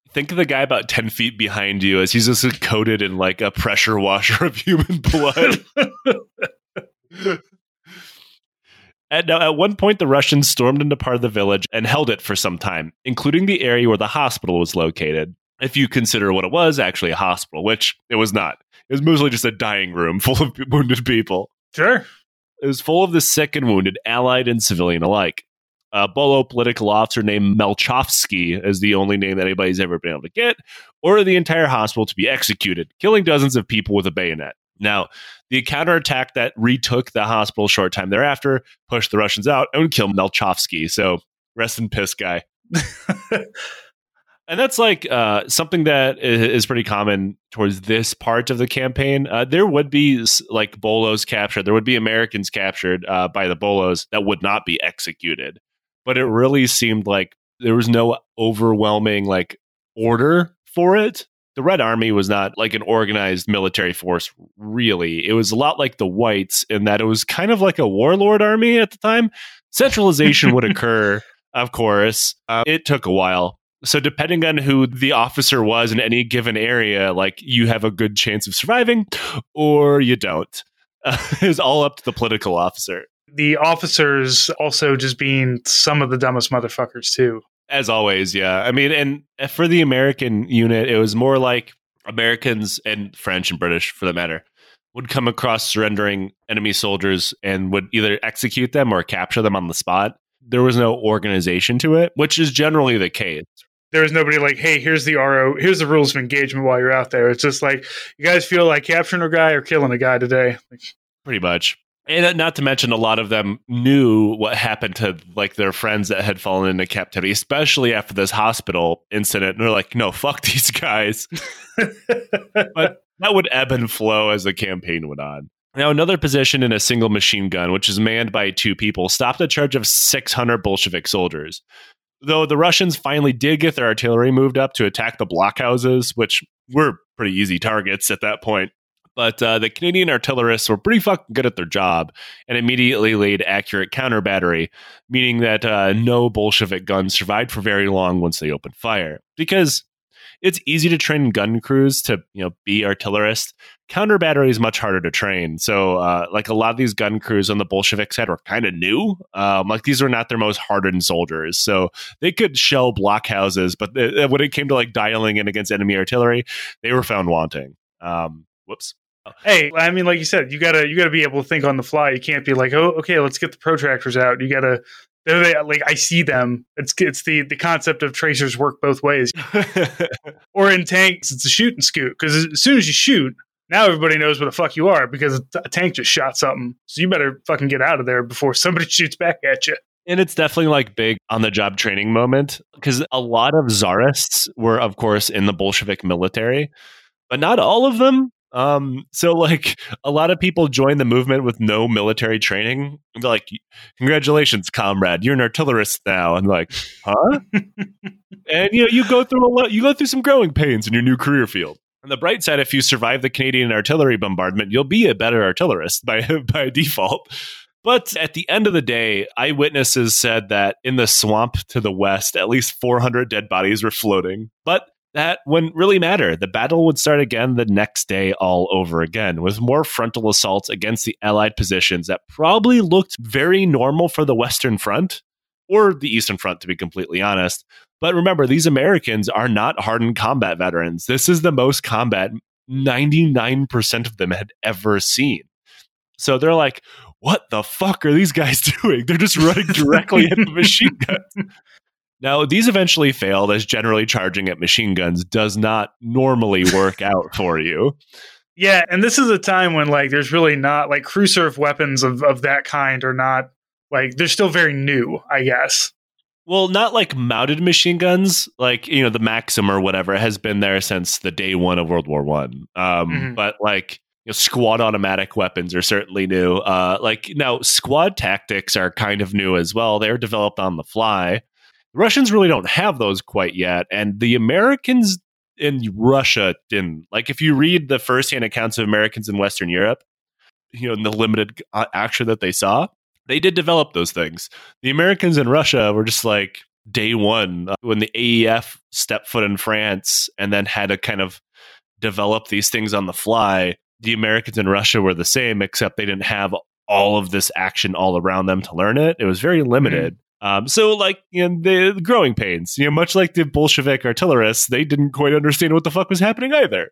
Think of the guy about 10 feet behind you as he's just coated in like a pressure washer of human blood. And now, at one point, the Russians stormed into part of the village and held it for some time, including the area where the hospital was located. If you consider what it was actually a hospital, which it was not. It was mostly just a dying room full of wounded people. Sure. It was full of the sick and wounded, Allied and civilian alike. A Bolo political officer named Melchovsky is the only name that anybody's ever been able to get, ordered the entire hospital to be executed, killing dozens of people with a bayonet. Now, the counterattack that retook the hospital short time thereafter pushed the Russians out and would kill Melchovsky. So, rest in piss, guy. And that's like something that is pretty common towards this part of the campaign. There would be like bolos captured. There would be Americans captured by the bolos that would not be executed. But it really seemed like there was no overwhelming like order for it. The Red Army was not like an organized military force, really. It was a lot like the Whites in that it was kind of like a warlord army at the time. Centralization would occur, of course. It took a while. So depending on who the officer was in any given area, like you have a good chance of surviving or you don't. It was all up to the political officer. The officers also just being some of the dumbest motherfuckers, too. As always, yeah. I mean, and for the American unit, it was more like Americans and French and British, for that matter, would come across surrendering enemy soldiers and would either execute them or capture them on the spot. There was no organization to it, which is generally the case. There was nobody like, hey, here's the RO, here's the rules of engagement while you're out there. It's just like, you guys feel like capturing a guy or killing a guy today? Pretty much. And not to mention, a lot of them knew what happened to like their friends that had fallen into captivity, especially after this hospital incident. And they're like, no, fuck these guys. But that would ebb and flow as the campaign went on. Now, another position in a single machine gun, which is manned by 2 people, stopped a charge of 600 Bolshevik soldiers. Though the Russians finally did get their artillery moved up to attack the blockhouses, which were pretty easy targets at that point. But the Canadian artillerists were pretty fucking good at their job and immediately laid accurate counter battery, meaning that no Bolshevik guns survived for very long once they opened fire. Because it's easy to train gun crews to, you know, be artillerists. Counter battery is much harder to train. So like a lot of these gun crews on the Bolshevik side were kind of new. Like these were not their most hardened soldiers. So they could shell blockhouses, but when it came to like dialing in against enemy artillery, they were found wanting. Whoops. Hey, I mean, like you said, you gotta be able to think on the fly. You can't be like, oh, okay, let's get the protractors out. You gotta, like, I see them. It's the concept of tracers work both ways. Or in tanks, it's a shoot and scoot, because as soon as you shoot, now everybody knows where the fuck you are, because a tank just shot something. So you better fucking get out of there before somebody shoots back at you. And it's definitely like big on the job training moment, because a lot of czarists were, of course, in the Bolshevik military, but not all of them. So like a lot of people join the movement with no military training. They're like, congratulations, comrade, you're an artillerist now. And like, huh? And you know, you go through some growing pains in your new career field. On the bright side, if you survive the Canadian artillery bombardment, you'll be a better artillerist by default. But at the end of the day, eyewitnesses said that in the swamp to the west, at least 400 dead bodies were floating. But that wouldn't really matter. The battle would start again the next day all over again, with more frontal assaults against the Allied positions that probably looked very normal for the Western Front, or the Eastern Front, to be completely honest. But remember, these Americans are not hardened combat veterans. This is the most combat 99% of them had ever seen. So they're like, what the fuck are these guys doing? They're just running directly at the machine guns. Now, these eventually failed, as generally charging at machine guns does not normally work out for you. Yeah, and this is a time when like there's really not like crew serve weapons of that kind are not like, they're still very new, I guess. Well, not like mounted machine guns, like, you know, the Maxim or whatever has been there since the day one of World War One. But like, you know, squad automatic weapons are certainly new. Like now, squad tactics are kind of new as well. They're developed on the fly. The Russians really don't have those quite yet, and the Americans in Russia didn't. Like, if you read the firsthand accounts of Americans in Western Europe, you know, in the limited action that they saw, they did develop those things. The Americans in Russia were just like day one when the AEF stepped foot in France and then had to kind of develop these things on the fly. The Americans in Russia were the same, except they didn't have all of this action all around them to learn it. It was very limited. So like, you know, the growing pains, you know, much like the Bolshevik artillerists, they didn't quite understand what the fuck was happening either.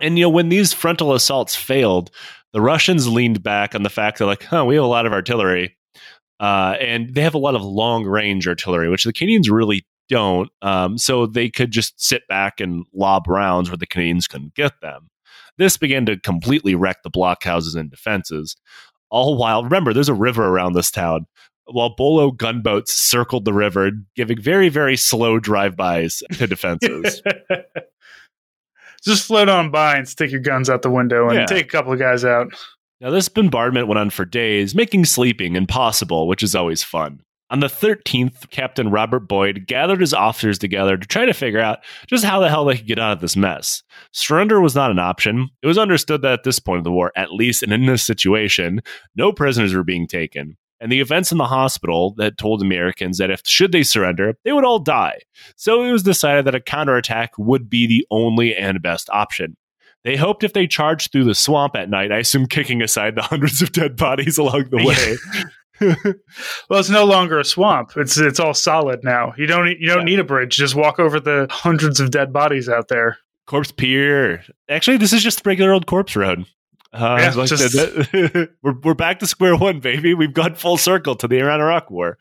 And, you know, when these frontal assaults failed, the Russians leaned back on the fact that like, huh, we have a lot of artillery and they have a lot of long range artillery, which the Canadians really don't. So they could just sit back and lob rounds where the Canadians couldn't get them. This began to completely wreck the blockhouses and defenses, all while, remember, there's a river around this town, while Bolo gunboats circled the river, giving very, very slow drive-bys to defenses. Just float on by and stick your guns out the window and take a couple of guys out. Now, this bombardment went on for days, making sleeping impossible, which is always fun. On the 13th, Captain Robert Boyd gathered his officers together to try to figure out just how the hell they could get out of this mess. Surrender was not an option. It was understood that at this point of the war, at least and in this situation, no prisoners were being taken. And the events in the hospital that told Americans that if should they surrender, they would all die. So it was decided that a counterattack would be the only and best option. They hoped if they charged through the swamp at night, I assume kicking aside the hundreds of dead bodies along the way. Well, it's no longer a swamp. It's all solid now. You don't need a bridge. Just walk over the hundreds of dead bodies out there. Corpse Pier. Actually, this is just regular old corpse road. We're back to square one, baby. We've gone full circle to the Iran-Iraq War.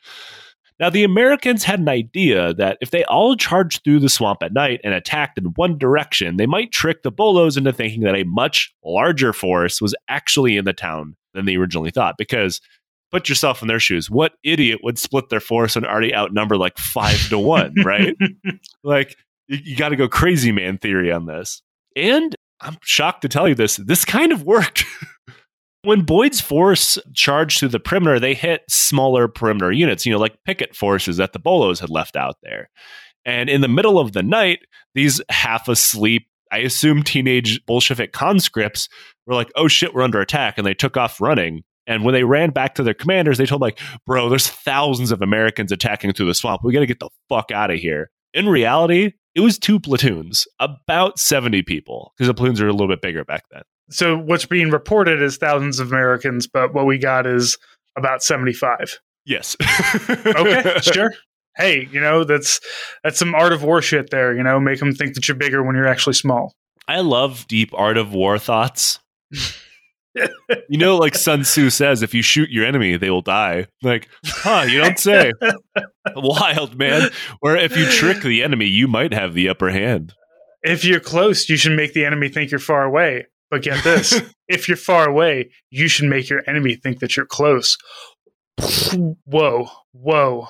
Now, the Americans had an idea that if they all charged through the swamp at night and attacked in one direction, they might trick the Bolos into thinking that a much larger force was actually in the town than they originally thought. Because put yourself in their shoes. What idiot would split their force and already outnumber like 5 to 1, right? Like, you got to go crazy man theory on this. And I'm shocked to tell you this. This kind of worked. When Boyd's force charged through the perimeter, they hit smaller perimeter units, you know, like picket forces that the Bolos had left out there. And in the middle of the night, these half asleep, I assume teenage Bolshevik conscripts were like, oh shit, we're under attack. And they took off running. And when they ran back to their commanders, they told like, bro, there's thousands of Americans attacking through the swamp. We got to get the fuck out of here. In reality, It was two platoons, about 70 people, because the platoons are a little bit bigger back then. So what's being reported is thousands of Americans, but what we got is about 75. Yes. Okay, sure. Hey, you know, that's some art of war shit there, you know, make them think that you're bigger when you're actually small. I love deep art of war thoughts. You know, like Sun Tzu says, if you shoot your enemy, they will die. Like, huh, you don't say. Wild, man. Or if you trick the enemy, you might have the upper hand. If you're close, you should make the enemy think you're far away. But get this, if you're far away, you should make your enemy think that you're close. Whoa, whoa.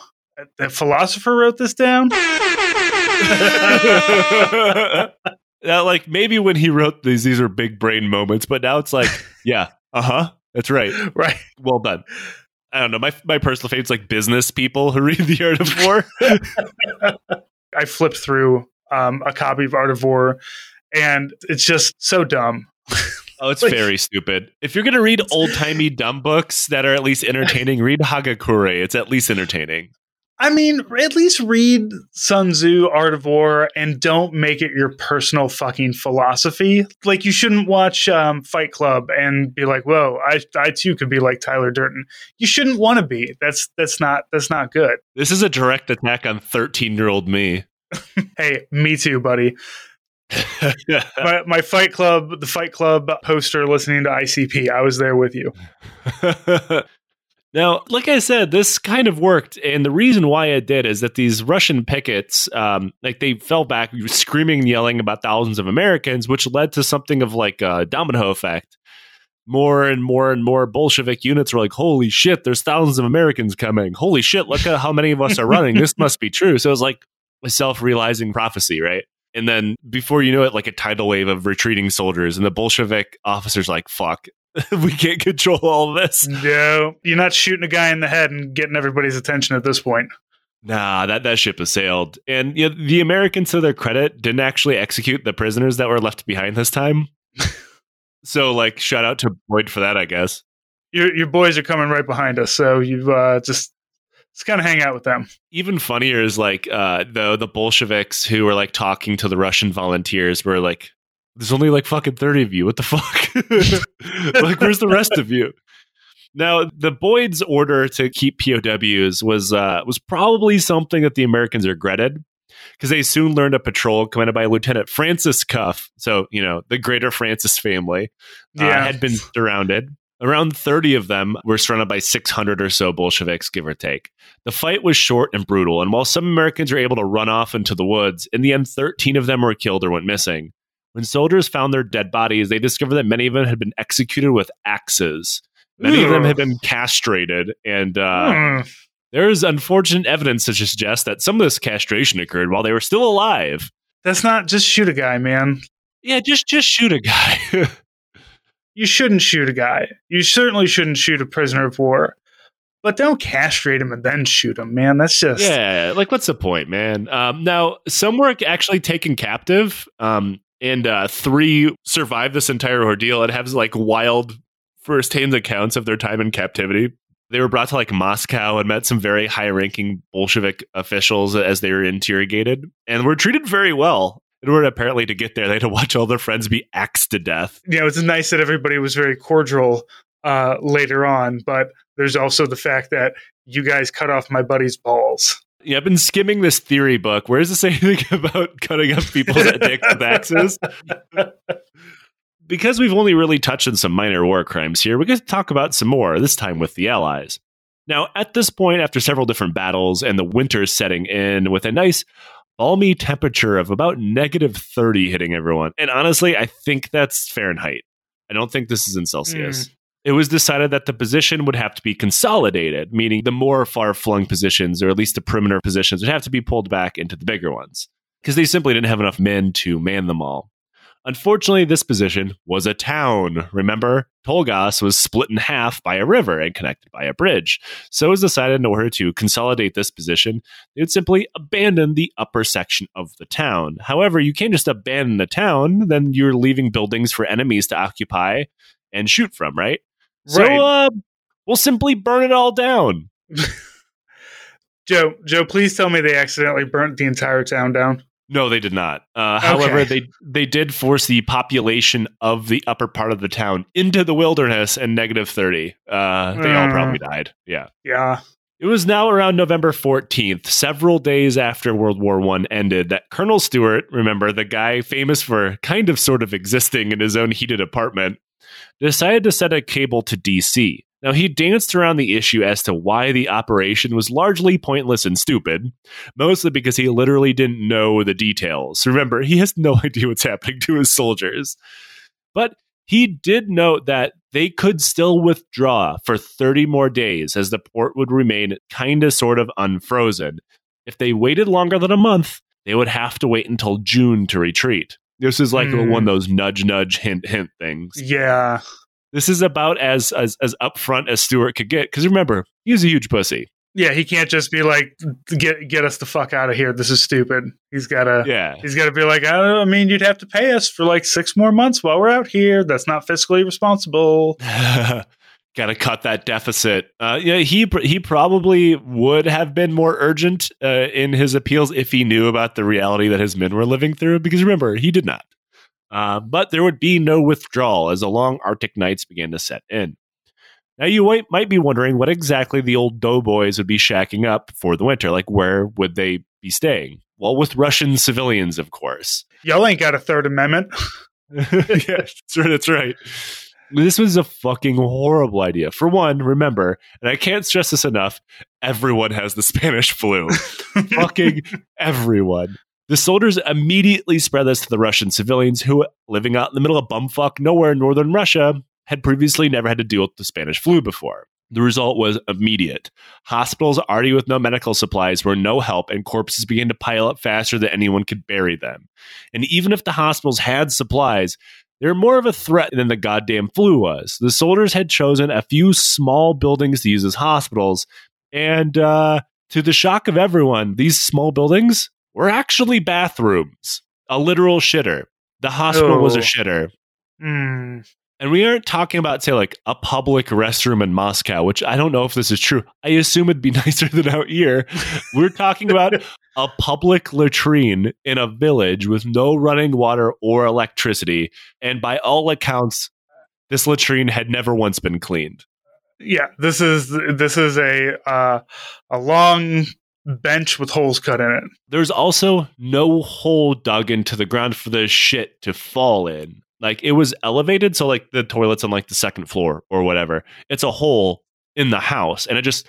The philosopher wrote this down? Now, like, maybe when he wrote these are big brain moments, but now it's like, yeah, uh-huh, that's right. Right. Well done. I don't know. My personal favorite's like business people who read The Art of War. I flipped through a copy of Art of War, and it's just so dumb. Oh, it's like, very stupid. If you're going to read old-timey dumb books that are at least entertaining, read Hagakure. It's at least entertaining. I mean, at least read Sun Tzu, Art of War, and don't make it your personal fucking philosophy. Like, you shouldn't watch Fight Club and be like, whoa, I too could be like Tyler Durden. You shouldn't want to be. That's not good. This is a direct attack on 13-year-old me. Hey, me too, buddy. my Fight Club, the Fight Club poster listening to ICP. I was there with you. Now, like I said, this kind of worked. And the reason why it did is that these Russian pickets, they fell back screaming and yelling about thousands of Americans, which led to something of like a domino effect. More and more and more Bolshevik units were like, holy shit, there's thousands of Americans coming. Holy shit, look at how many of us are running. This must be true. So it was like a self-realizing prophecy, right? And then before you know it, like a tidal wave of retreating soldiers and the Bolshevik officers like, fuck. We can't control all this. No, you're not shooting a guy in the head and getting everybody's attention at this point. Nah, that ship has sailed. And you know, the Americans, to their credit, didn't actually execute the prisoners that were left behind this time. So, like, shout out to Boyd for that, I guess. Your boys are coming right behind us, so you've just kind of hang out with them. Even funnier is, like, the Bolsheviks who were, like, talking to the Russian volunteers were, like, there's only like fucking 30 of you. What the fuck? Like, where's the rest of you? Now, the Boyd's order to keep POWs was probably something that the Americans regretted because they soon learned a patrol commanded by Lieutenant Francis Cuff. So, you know, the greater Francis family had been surrounded. Around 30 of them were surrounded by 600 or so Bolsheviks, give or take. The fight was short and brutal. And while some Americans were able to run off into the woods, in the end, 13 of them were killed or went missing. When soldiers found their dead bodies, they discovered that many of them had been executed with axes. Many of them had been castrated. And there is unfortunate evidence to suggest that some of this castration occurred while they were still alive. That's not just shoot a guy, man. Yeah, just shoot a guy. You shouldn't shoot a guy. You certainly shouldn't shoot a prisoner of war. But don't castrate him and then shoot him, man. That's just... Yeah, like, what's the point, man? Now, some were actually taken captive. And three survived this entire ordeal and have like wild first-hand accounts of their time in captivity. They were brought to like Moscow and met some very high-ranking Bolshevik officials as they were interrogated and were treated very well. In order apparently to get there, they had to watch all their friends be axed to death. Yeah, it's nice that everybody was very cordial later on, but there's also the fact that you guys cut off my buddy's balls. Yeah, I've been skimming this theory book. Where does it say anything about cutting up people's dicks with axes? Because we've only really touched on some minor war crimes here, we're going to talk about some more, this time with the Allies. Now, at this point, after several different battles and the winter setting in with a nice balmy temperature of about negative 30 hitting everyone, and honestly, I think that's Fahrenheit. I don't think this is in Celsius. It was decided that the position would have to be consolidated, meaning the more far-flung positions, or at least the perimeter positions, would have to be pulled back into the bigger ones, because they simply didn't have enough men to man them all. Unfortunately, this position was a town. Remember, Toulgas was split in half by a river and connected by a bridge. So it was decided in order to consolidate this position, they would simply abandon the upper section of the town. However, you can't just abandon the town, then you're leaving buildings for enemies to occupy and shoot from, right? So we'll simply burn it all down. Joe, please tell me they accidentally burnt the entire town down. No, they did not. Okay. However, they did force the population of the upper part of the town into the wilderness and -30. They all probably died. Yeah. Yeah. It was now around November 14th, several days after World War One ended, that Colonel Stewart, remember, the guy famous for kind of sort of existing in his own heated apartment, decided to send a cable to D.C. Now, he danced around the issue as to why the operation was largely pointless and stupid, mostly because he literally didn't know the details. Remember, he has no idea what's happening to his soldiers. But he did note that they could still withdraw for 30 more days as the port would remain kind of sort of unfrozen. If they waited longer than a month, they would have to wait until June to retreat. This is like one of those nudge, nudge, hint, hint things. Yeah. This is about as upfront as Stewart could get. Because remember, he's a huge pussy. Yeah, he can't just be like, get us the fuck out of here. This is stupid. He's got to be like, I mean, you'd have to pay us for like 6 more months while we're out here. That's not fiscally responsible. Got to cut that deficit. Yeah, he probably would have been more urgent in his appeals if he knew about the reality that his men were living through. Because remember, he did not. But there would be no withdrawal as the long Arctic nights began to set in. Now, you might be wondering what exactly the old doughboys would be shacking up for the winter. Like, where would they be staying? Well, with Russian civilians, of course. Y'all ain't got a Third Amendment. Yeah, that's right. This was a fucking horrible idea. For one, remember, and I can't stress this enough, everyone has the Spanish flu. Fucking everyone. The soldiers immediately spread this to the Russian civilians who, living out in the middle of bumfuck nowhere in northern Russia, had previously never had to deal with the Spanish flu before. The result was immediate. Hospitals already with no medical supplies were no help, and corpses began to pile up faster than anyone could bury them. And even if the hospitals had supplies, they were more of a threat than the goddamn flu was. The soldiers had chosen a few small buildings to use as hospitals, and to the shock of everyone, these small buildings were actually bathrooms. A literal shitter. The hospital was a shitter. And we aren't talking about, say, like a public restroom in Moscow, which I don't know if this is true. I assume it'd be nicer than out here. We're talking about a public latrine in a village with no running water or electricity. And by all accounts, this latrine had never once been cleaned. Yeah, this is a long bench with holes cut in it. There's also no hole dug into the ground for the shit to fall in. Like, it was elevated, so like the toilet's on like the second floor or whatever. It's a hole in the house, and it just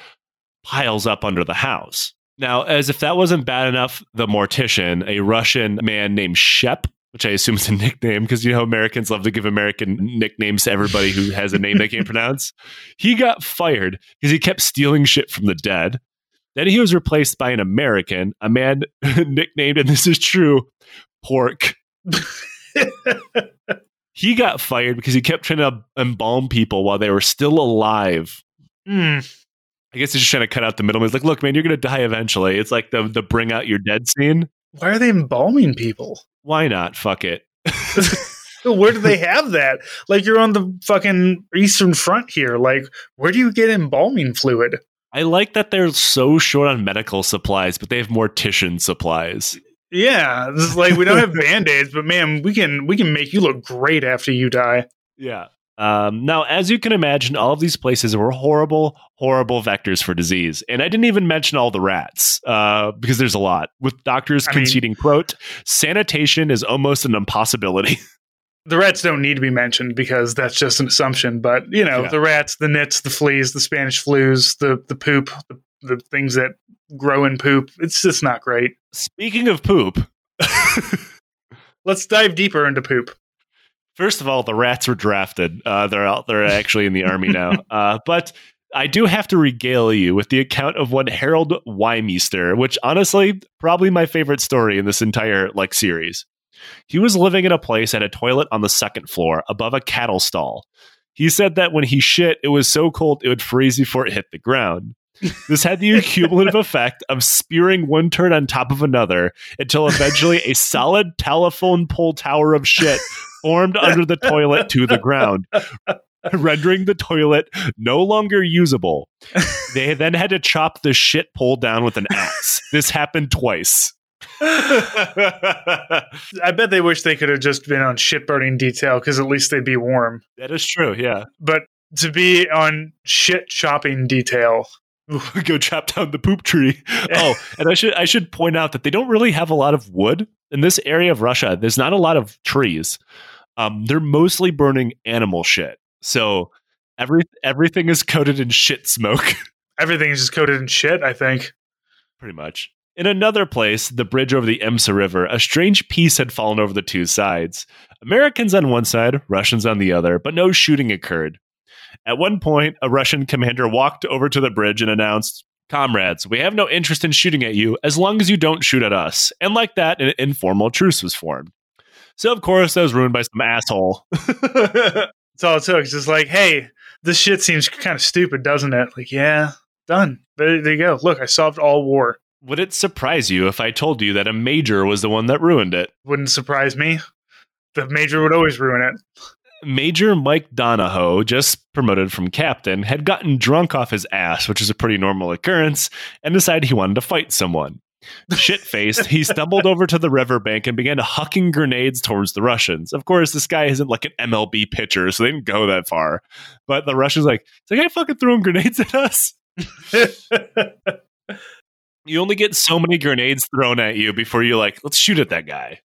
piles up under the house. Now, as if that wasn't bad enough, the mortician, a Russian man named Shep, which I assume is a nickname because, you know, Americans love to give American nicknames to everybody who has a name they can't pronounce. He got fired because he kept stealing shit from the dead. Then he was replaced by an American, a man nicknamed, and this is true, Pork. He got fired because he kept trying to embalm people while they were still alive. I guess he's just trying to cut out the middleman. He's like, look, man, you're going to die eventually. It's like the bring out your dead scene. Why are they embalming people? Why not? Fuck it. Where do they have that? Like, you're on the fucking Eastern Front here. Like, where do you get embalming fluid? I like that they're so short on medical supplies, but they have mortician supplies. Yeah, this is like, we don't have Band-Aids, but man, we can make you look great after you die. Yeah. Now, as you can imagine, all of these places were horrible, horrible vectors for disease. And I didn't even mention all the rats, because there's a lot. With doctors conceding, quote, sanitation is almost an impossibility. The rats don't need to be mentioned because that's just an assumption. But, you know, yeah. The rats, the nits, the fleas, the Spanish flus, the poop, the things that grow in poop. It's just not great. Speaking of poop, let's dive deeper into poop. First of all, the rats were drafted. They're out there actually in the army now. But I do have to regale you with the account of one Harold Wymeester, which honestly, probably my favorite story in this entire like series. He was living in a place at a toilet on the second floor above a cattle stall. He said that when he shit, it was so cold it would freeze before it hit the ground. This had the cumulative effect of spearing one turd on top of another until eventually a solid telephone pole tower of shit formed under the toilet to the ground, rendering the toilet no longer usable. They then had to chop the shit pole down with an axe. This happened twice. I bet they wish they could have just been on shitburning detail, because at least they'd be warm. That is true, yeah. But to be on shit chopping detail. Go chop down the poop tree. Oh, and I should point out that they don't really have a lot of wood in this area of Russia. There's not a lot of trees. They're mostly burning animal shit. So everything is coated in shit smoke. Everything is just coated in shit, I think. Pretty much. In another place, the bridge over the Emtsa River, a strange peace had fallen over the two sides. Americans on one side, Russians on the other, but no shooting occurred. At one point, a Russian commander walked over to the bridge and announced, "Comrades, we have no interest in shooting at you as long as you don't shoot at us." And like that, an informal truce was formed. So, of course, that was ruined by some asshole. That's all it took. It's just like, hey, this shit seems kind of stupid, doesn't it? Like, yeah, done. There you go. Look, I solved all war. Would it surprise you if I told you that a major was the one that ruined it? Wouldn't surprise me. The major would always ruin it. Major Mike Donahoe, just promoted from captain, had gotten drunk off his ass, which is a pretty normal occurrence, and decided he wanted to fight someone. Shit-faced, he stumbled over to the riverbank and began hucking grenades towards the Russians. Of course, this guy isn't like an MLB pitcher, so they didn't go that far. But the Russians like, "Is that guy fucking throwing grenades at us?" You only get so many grenades thrown at you before you're like, let's shoot at that guy.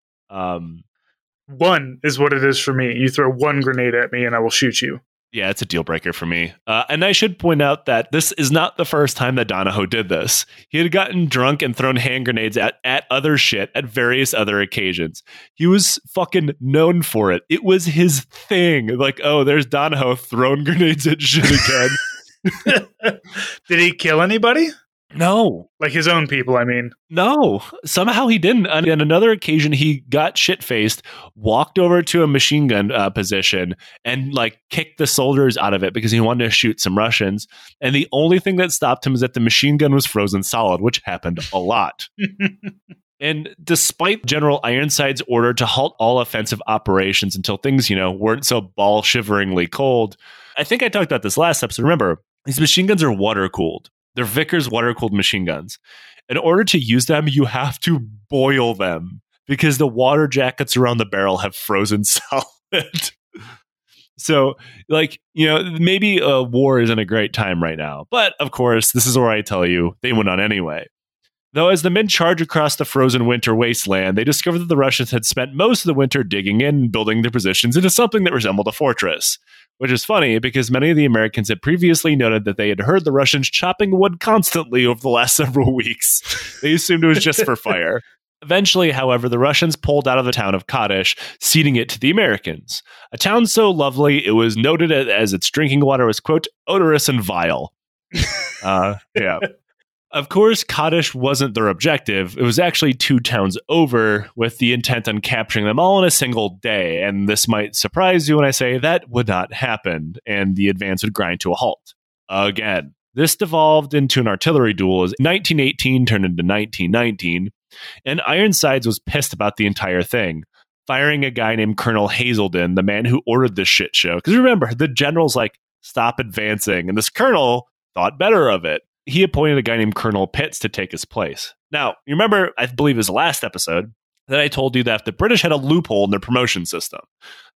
One is what it is for me. You throw one grenade at me and I will shoot you. Yeah, it's a deal breaker for me. And I should point out that this is not the first time that Donahoe did this. He had gotten drunk and thrown hand grenades at other shit at various other occasions. He was fucking known for it. It was his thing. Like, oh, there's Donahoe throwing grenades at shit again. Did he kill anybody? No. Like his own people, I mean. No. Somehow he didn't. On another occasion, he got shit-faced, walked over to a machine gun position, and like kicked the soldiers out of it because he wanted to shoot some Russians. And the only thing that stopped him is that the machine gun was frozen solid, which happened a lot. And despite General Ironsides' order to halt all offensive operations until things, weren't so ball-shiveringly cold. I think I talked about this last episode. Remember, these machine guns are water-cooled. They're Vickers water-cooled machine guns. In order to use them, you have to boil them because the water jackets around the barrel have frozen solid. So, maybe war isn't a great time right now. But, of course, this is where I tell you, they went on anyway. Though as the men charged across the frozen winter wasteland, they discovered that the Russians had spent most of the winter digging in and building their positions into something that resembled a fortress. Which is funny, because many of the Americans had previously noted that they had heard the Russians chopping wood constantly over the last several weeks. They assumed it was just for fire. Eventually, however, the Russians pulled out of the town of Kodish, ceding it to the Americans. A town so lovely, it was noted as its drinking water was, quote, odorous and vile. Yeah. Of course, Kodish wasn't their objective. It was actually two towns over with the intent on capturing them all in a single day. And this might surprise you when I say that would not happen. And the advance would grind to a halt. Again, this devolved into an artillery duel as 1918 turned into 1919. And Ironsides was pissed about the entire thing, firing a guy named Colonel Hazelden, the man who ordered this shit show. Because remember, the general's like, stop advancing. And this colonel thought better of it. He appointed a guy named Colonel Pitts to take his place. Now, you remember, I believe it was last episode, that I told you that the British had a loophole in their promotion system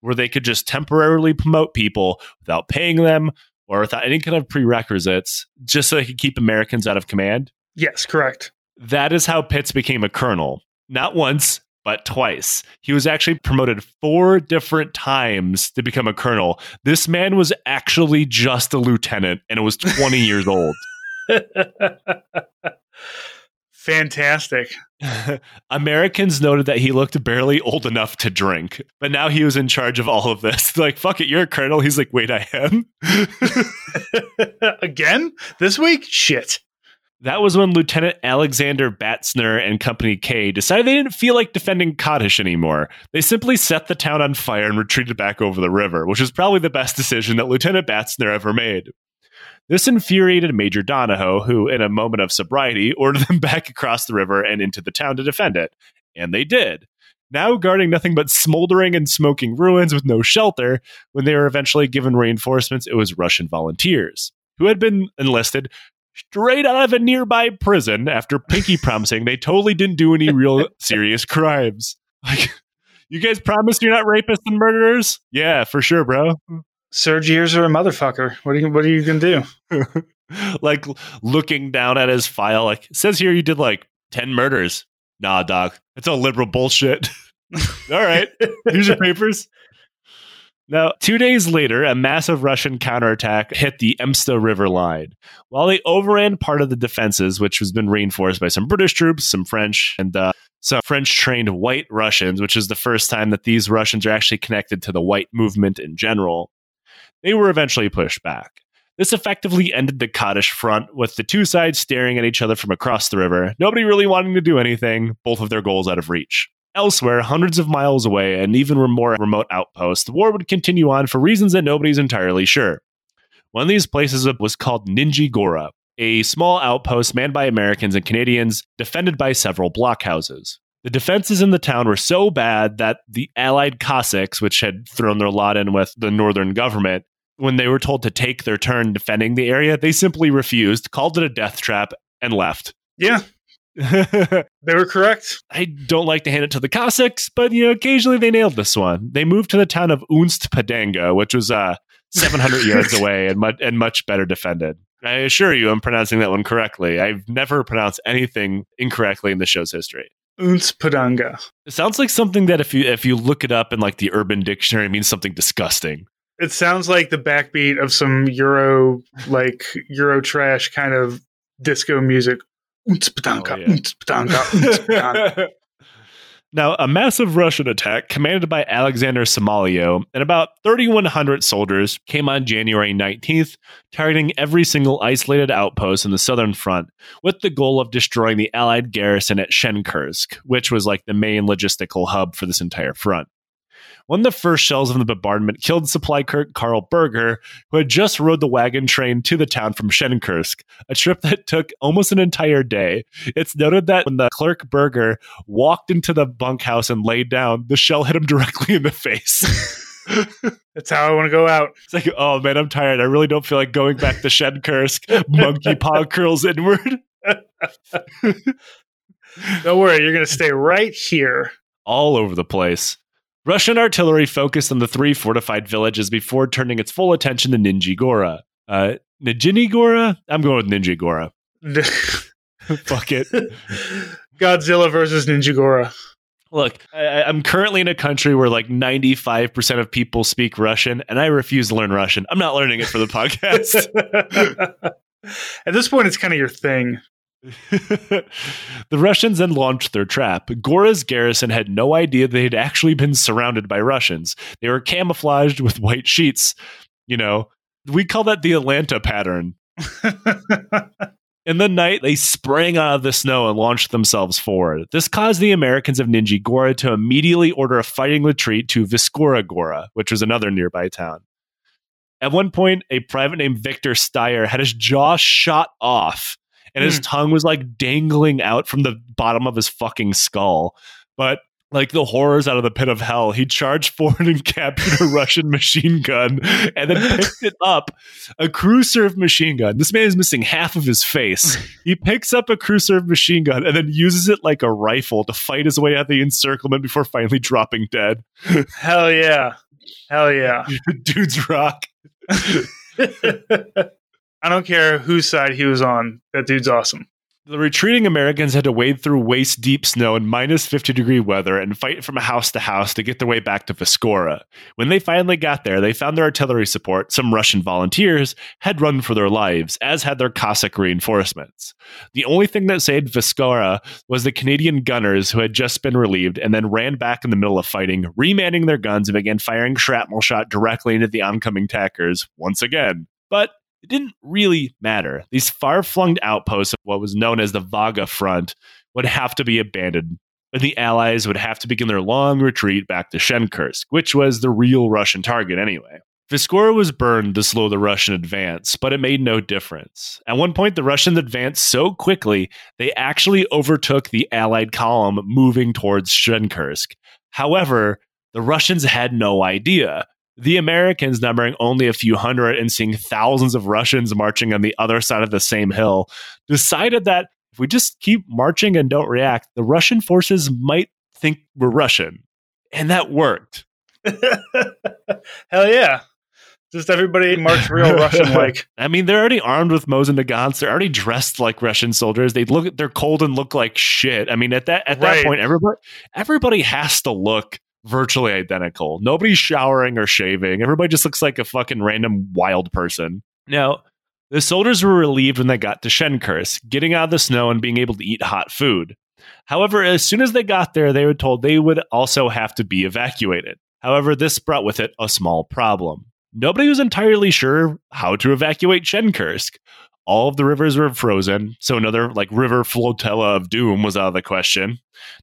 where they could just temporarily promote people without paying them or without any kind of prerequisites, just so they could keep Americans out of command. Yes, correct. That is how Pitts became a colonel. Not once, but twice. He was actually promoted 4 different times to become a colonel. This man was actually just a lieutenant, and it was 20 years old. Fantastic. Americans noted that he looked barely old enough to drink, but now he was in charge of all of this. They're like, fuck it, you're a colonel. He's like, wait, I am? Again? This week? Shit. That was when Lieutenant Alexander Batsner and Company K decided they didn't feel like defending Kodish anymore. They simply set the town on fire and retreated back over the river, which was probably the best decision that Lieutenant Batsner ever made. This infuriated Major Donahoe, who, in a moment of sobriety, ordered them back across the river and into the town to defend it. And they did. Now guarding nothing but smoldering and smoking ruins with no shelter, when they were eventually given reinforcements, it was Russian volunteers, who had been enlisted straight out of a nearby prison after pinky promising they totally didn't do any real serious crimes. Like, you guys promise you're not rapists and murderers? Yeah, for sure, bro. Serge Years are a motherfucker. What are you going to do? Like, looking down at his file, like, it says here you did like 10 murders. Nah, doc. It's all liberal bullshit. All right. Here's your papers. Now, 2 days later, a massive Russian counterattack hit the Emtsa River line. While they overran part of the defenses, which has been reinforced by some British troops, some French, and some French-trained white Russians, which is the first time that these Russians are actually connected to the white movement in general, they were eventually pushed back. This effectively ended the Kodish Front, with the two sides staring at each other from across the river, nobody really wanting to do anything, both of their goals out of reach. Elsewhere, hundreds of miles away, and even more remote outposts, the war would continue on for reasons that nobody's entirely sure. One of these places was called Nizhnyaya Gora, a small outpost manned by Americans and Canadians, defended by several blockhouses. The defenses in the town were so bad that the Allied Cossacks, which had thrown their lot in with the northern government, when they were told to take their turn defending the area, they simply refused, called it a death trap, and left. Yeah. They were correct. I don't like to hand it to the Cossacks, but you know, occasionally they nailed this one. They moved to the town of Unst-Padanga, which was 700 yards away and much better defended. I assure you, I'm pronouncing that one correctly. I've never pronounced anything incorrectly in the show's history. Unst-Padanga. It sounds like something that if you look it up in like the Urban Dictionary, it means something disgusting. It sounds like the backbeat of some Euro trash kind of disco music. Now, a massive Russian attack commanded by Alexander Samoilov and about 3,100 soldiers came on January 19th, targeting every single isolated outpost in the southern front with the goal of destroying the Allied garrison at Shenkursk, which was like the main logistical hub for this entire front. One of the first shells of the bombardment killed supply clerk Carl Berger, who had just rode the wagon train to the town from Shenkursk, a trip that took almost an entire day. It's noted that when the clerk Berger walked into the bunkhouse and laid down, the shell hit him directly in the face. That's how I want to go out. It's like, oh man, I'm tired. I really don't feel like going back to Shenkursk. Monkey paw curls inward. Don't worry, you're going to stay right here. All over the place. Russian artillery focused on the three fortified villages before turning its full attention to Nizhnyaya Gora. Nizhnyaya Gora? I'm going with Nizhnyaya Gora. Fuck it. Godzilla versus Nizhnyaya Gora. Look, I'm currently in a country where like 95% of people speak Russian, and I refuse to learn Russian. I'm not learning it for the podcast. At this point, it's kind of your thing. The Russians then launched their trap. Gora's garrison had no idea they had actually been surrounded by Russians. They were camouflaged with white sheets. You know, we call that the Atlanta pattern. In the night, they sprang out of the snow and launched themselves forward. This caused the Americans of Nizhnyaya Gora to immediately order a fighting retreat to Viscora Gora, which was another nearby town. At one point, a private named Victor Steyer had his jaw shot off. And his tongue was like dangling out from the bottom of his fucking skull. But like the horrors out of the pit of hell, he charged forward and captured a Russian machine gun and then picked it up. A Kruserv machine gun. This man is missing half of his face. He picks up a Kruserv machine gun and then uses it like a rifle to fight his way out of the encirclement before finally dropping dead. Hell yeah. Hell yeah. Dudes rock. I don't care whose side he was on. That dude's awesome. The retreating Americans had to wade through waist-deep snow in minus 50-degree weather and fight from house to house to get their way back to Viscora. When they finally got there, they found their artillery support, some Russian volunteers, had run for their lives, as had their Cossack reinforcements. The only thing that saved Viscora was the Canadian gunners who had just been relieved and then ran back in the middle of fighting, remanning their guns and began firing shrapnel shot directly into the oncoming tankers once again. But it didn't really matter. These far-flung outposts of what was known as the Vologda Front would have to be abandoned, and the Allies would have to begin their long retreat back to Shenkursk, which was the real Russian target anyway. Viscora was burned to slow the Russian advance, but it made no difference. At one point, the Russians advanced so quickly, they actually overtook the Allied column moving towards Shenkursk. However, the Russians had no idea. the Americans numbering only a few hundred and seeing thousands of Russians marching on the other side of the same hill, decided that if we just keep marching and don't react, the Russian forces might think we're Russian. And that worked. Hell yeah. Just everybody marched real Russian-like. I mean, they're already armed with Mosin-Nagants. They're already dressed like Russian soldiers. They're cold and look like shit. I mean, at that point, everybody has to look virtually identical. Nobody's showering or shaving. Everybody just looks like a fucking random wild person. Now, the soldiers were relieved when they got to Shenkursk, getting out of the snow and being able to eat hot food. However, as soon as they got there, they were told they would also have to be evacuated. However, this brought with it a small problem. Nobody was entirely sure how to evacuate Shenkursk. All of the rivers were frozen, so another river flotilla of doom was out of the question.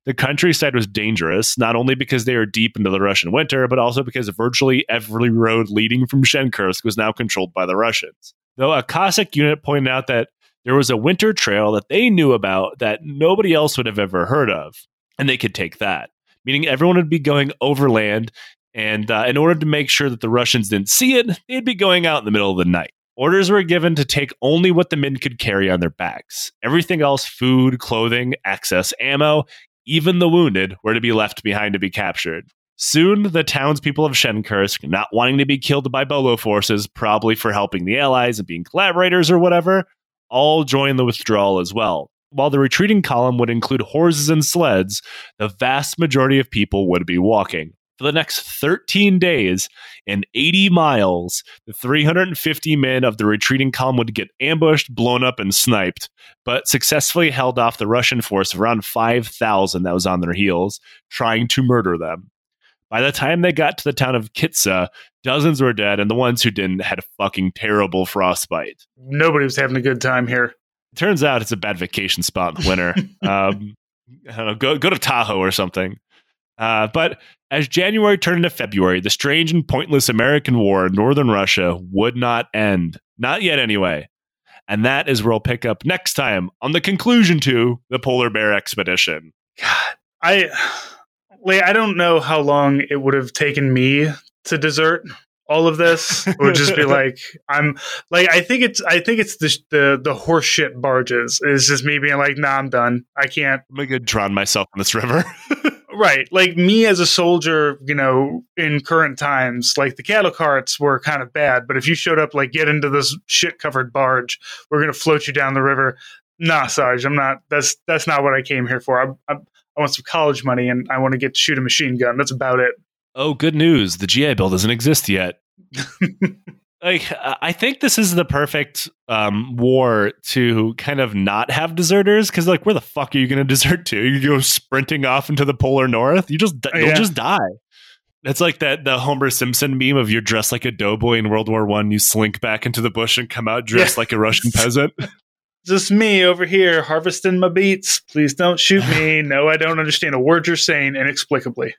The countryside was dangerous, not only because they were deep into the Russian winter, but also because virtually every road leading from Shenkursk was now controlled by the Russians. Though a Cossack unit pointed out that there was a winter trail that they knew about that nobody else would have ever heard of, and they could take that, meaning everyone would be going overland, and in order to make sure that the Russians didn't see it, they'd be going out in the middle of the night. Orders were given to take only what the men could carry on their backs. Everything else, food, clothing, excess ammo, even the wounded, were to be left behind to be captured. Soon, the townspeople of Shenkursk, not wanting to be killed by Bolo forces, probably for helping the Allies and being collaborators or whatever, all joined the withdrawal as well. While the retreating column would include horses and sleds, the vast majority of people would be walking. For the next 13 days and 80 miles, the 350 men of the retreating column would get ambushed, blown up, and sniped, but successfully held off the Russian force of around 5,000 that was on their heels, trying to murder them. By the time they got to the town of Kitsa, dozens were dead, and the ones who didn't had a fucking terrible frostbite. Nobody was having a good time here. Turns out it's a bad vacation spot in the winter. I don't know, go to Tahoe or something. But as January turned into February, the strange and pointless American war in northern Russia would not end. Not yet, anyway. And that is where we'll pick up next time on the conclusion to the Polar Bear Expedition. God, I don't know how long it would have taken me to desert all of this. It would just be like, I think it's the horseshit barges. It's just me being like, nah, I'm done. I can't. I'm gonna drown myself in this river. Right. Like me as a soldier, in current times, like the cattle carts were kind of bad. But if you showed up, get into this shit covered barge, we're going to float you down the river. Nah, Sarge, I'm not. That's not what I came here for. I want some college money and I want to get to shoot a machine gun. That's about it. Oh, good news. The GI Bill doesn't exist yet. I think this is the perfect war to kind of not have deserters, because where the fuck are you going to desert to? You go sprinting off into the polar north, you'll just die. It's like the Homer Simpson meme of you're dressed like a doughboy in World War One, you slink back into the bush and come out dressed like a Russian peasant. Just me over here harvesting my beets. Please don't shoot me. No, I don't understand a word you're saying inexplicably.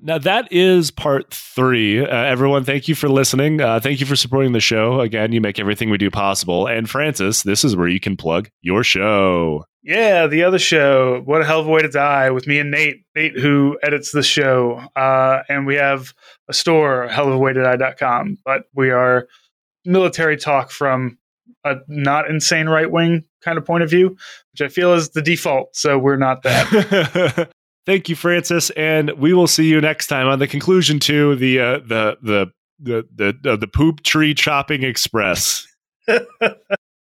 Now, that is part 3. Everyone, thank you for listening. Thank you for supporting the show. Again, you make everything we do possible. And Francis, this is where you can plug your show. Yeah, the other show, What a Hell of a Way to Die, with me and Nate. Nate, who edits the show. And we have a store, hellofawaytodie.com. But we are military talk from a not insane right-wing kind of point of view, which I feel is the default. So we're not that. Thank you, Francis, and we will see you next time on the conclusion to the poop tree chopping express.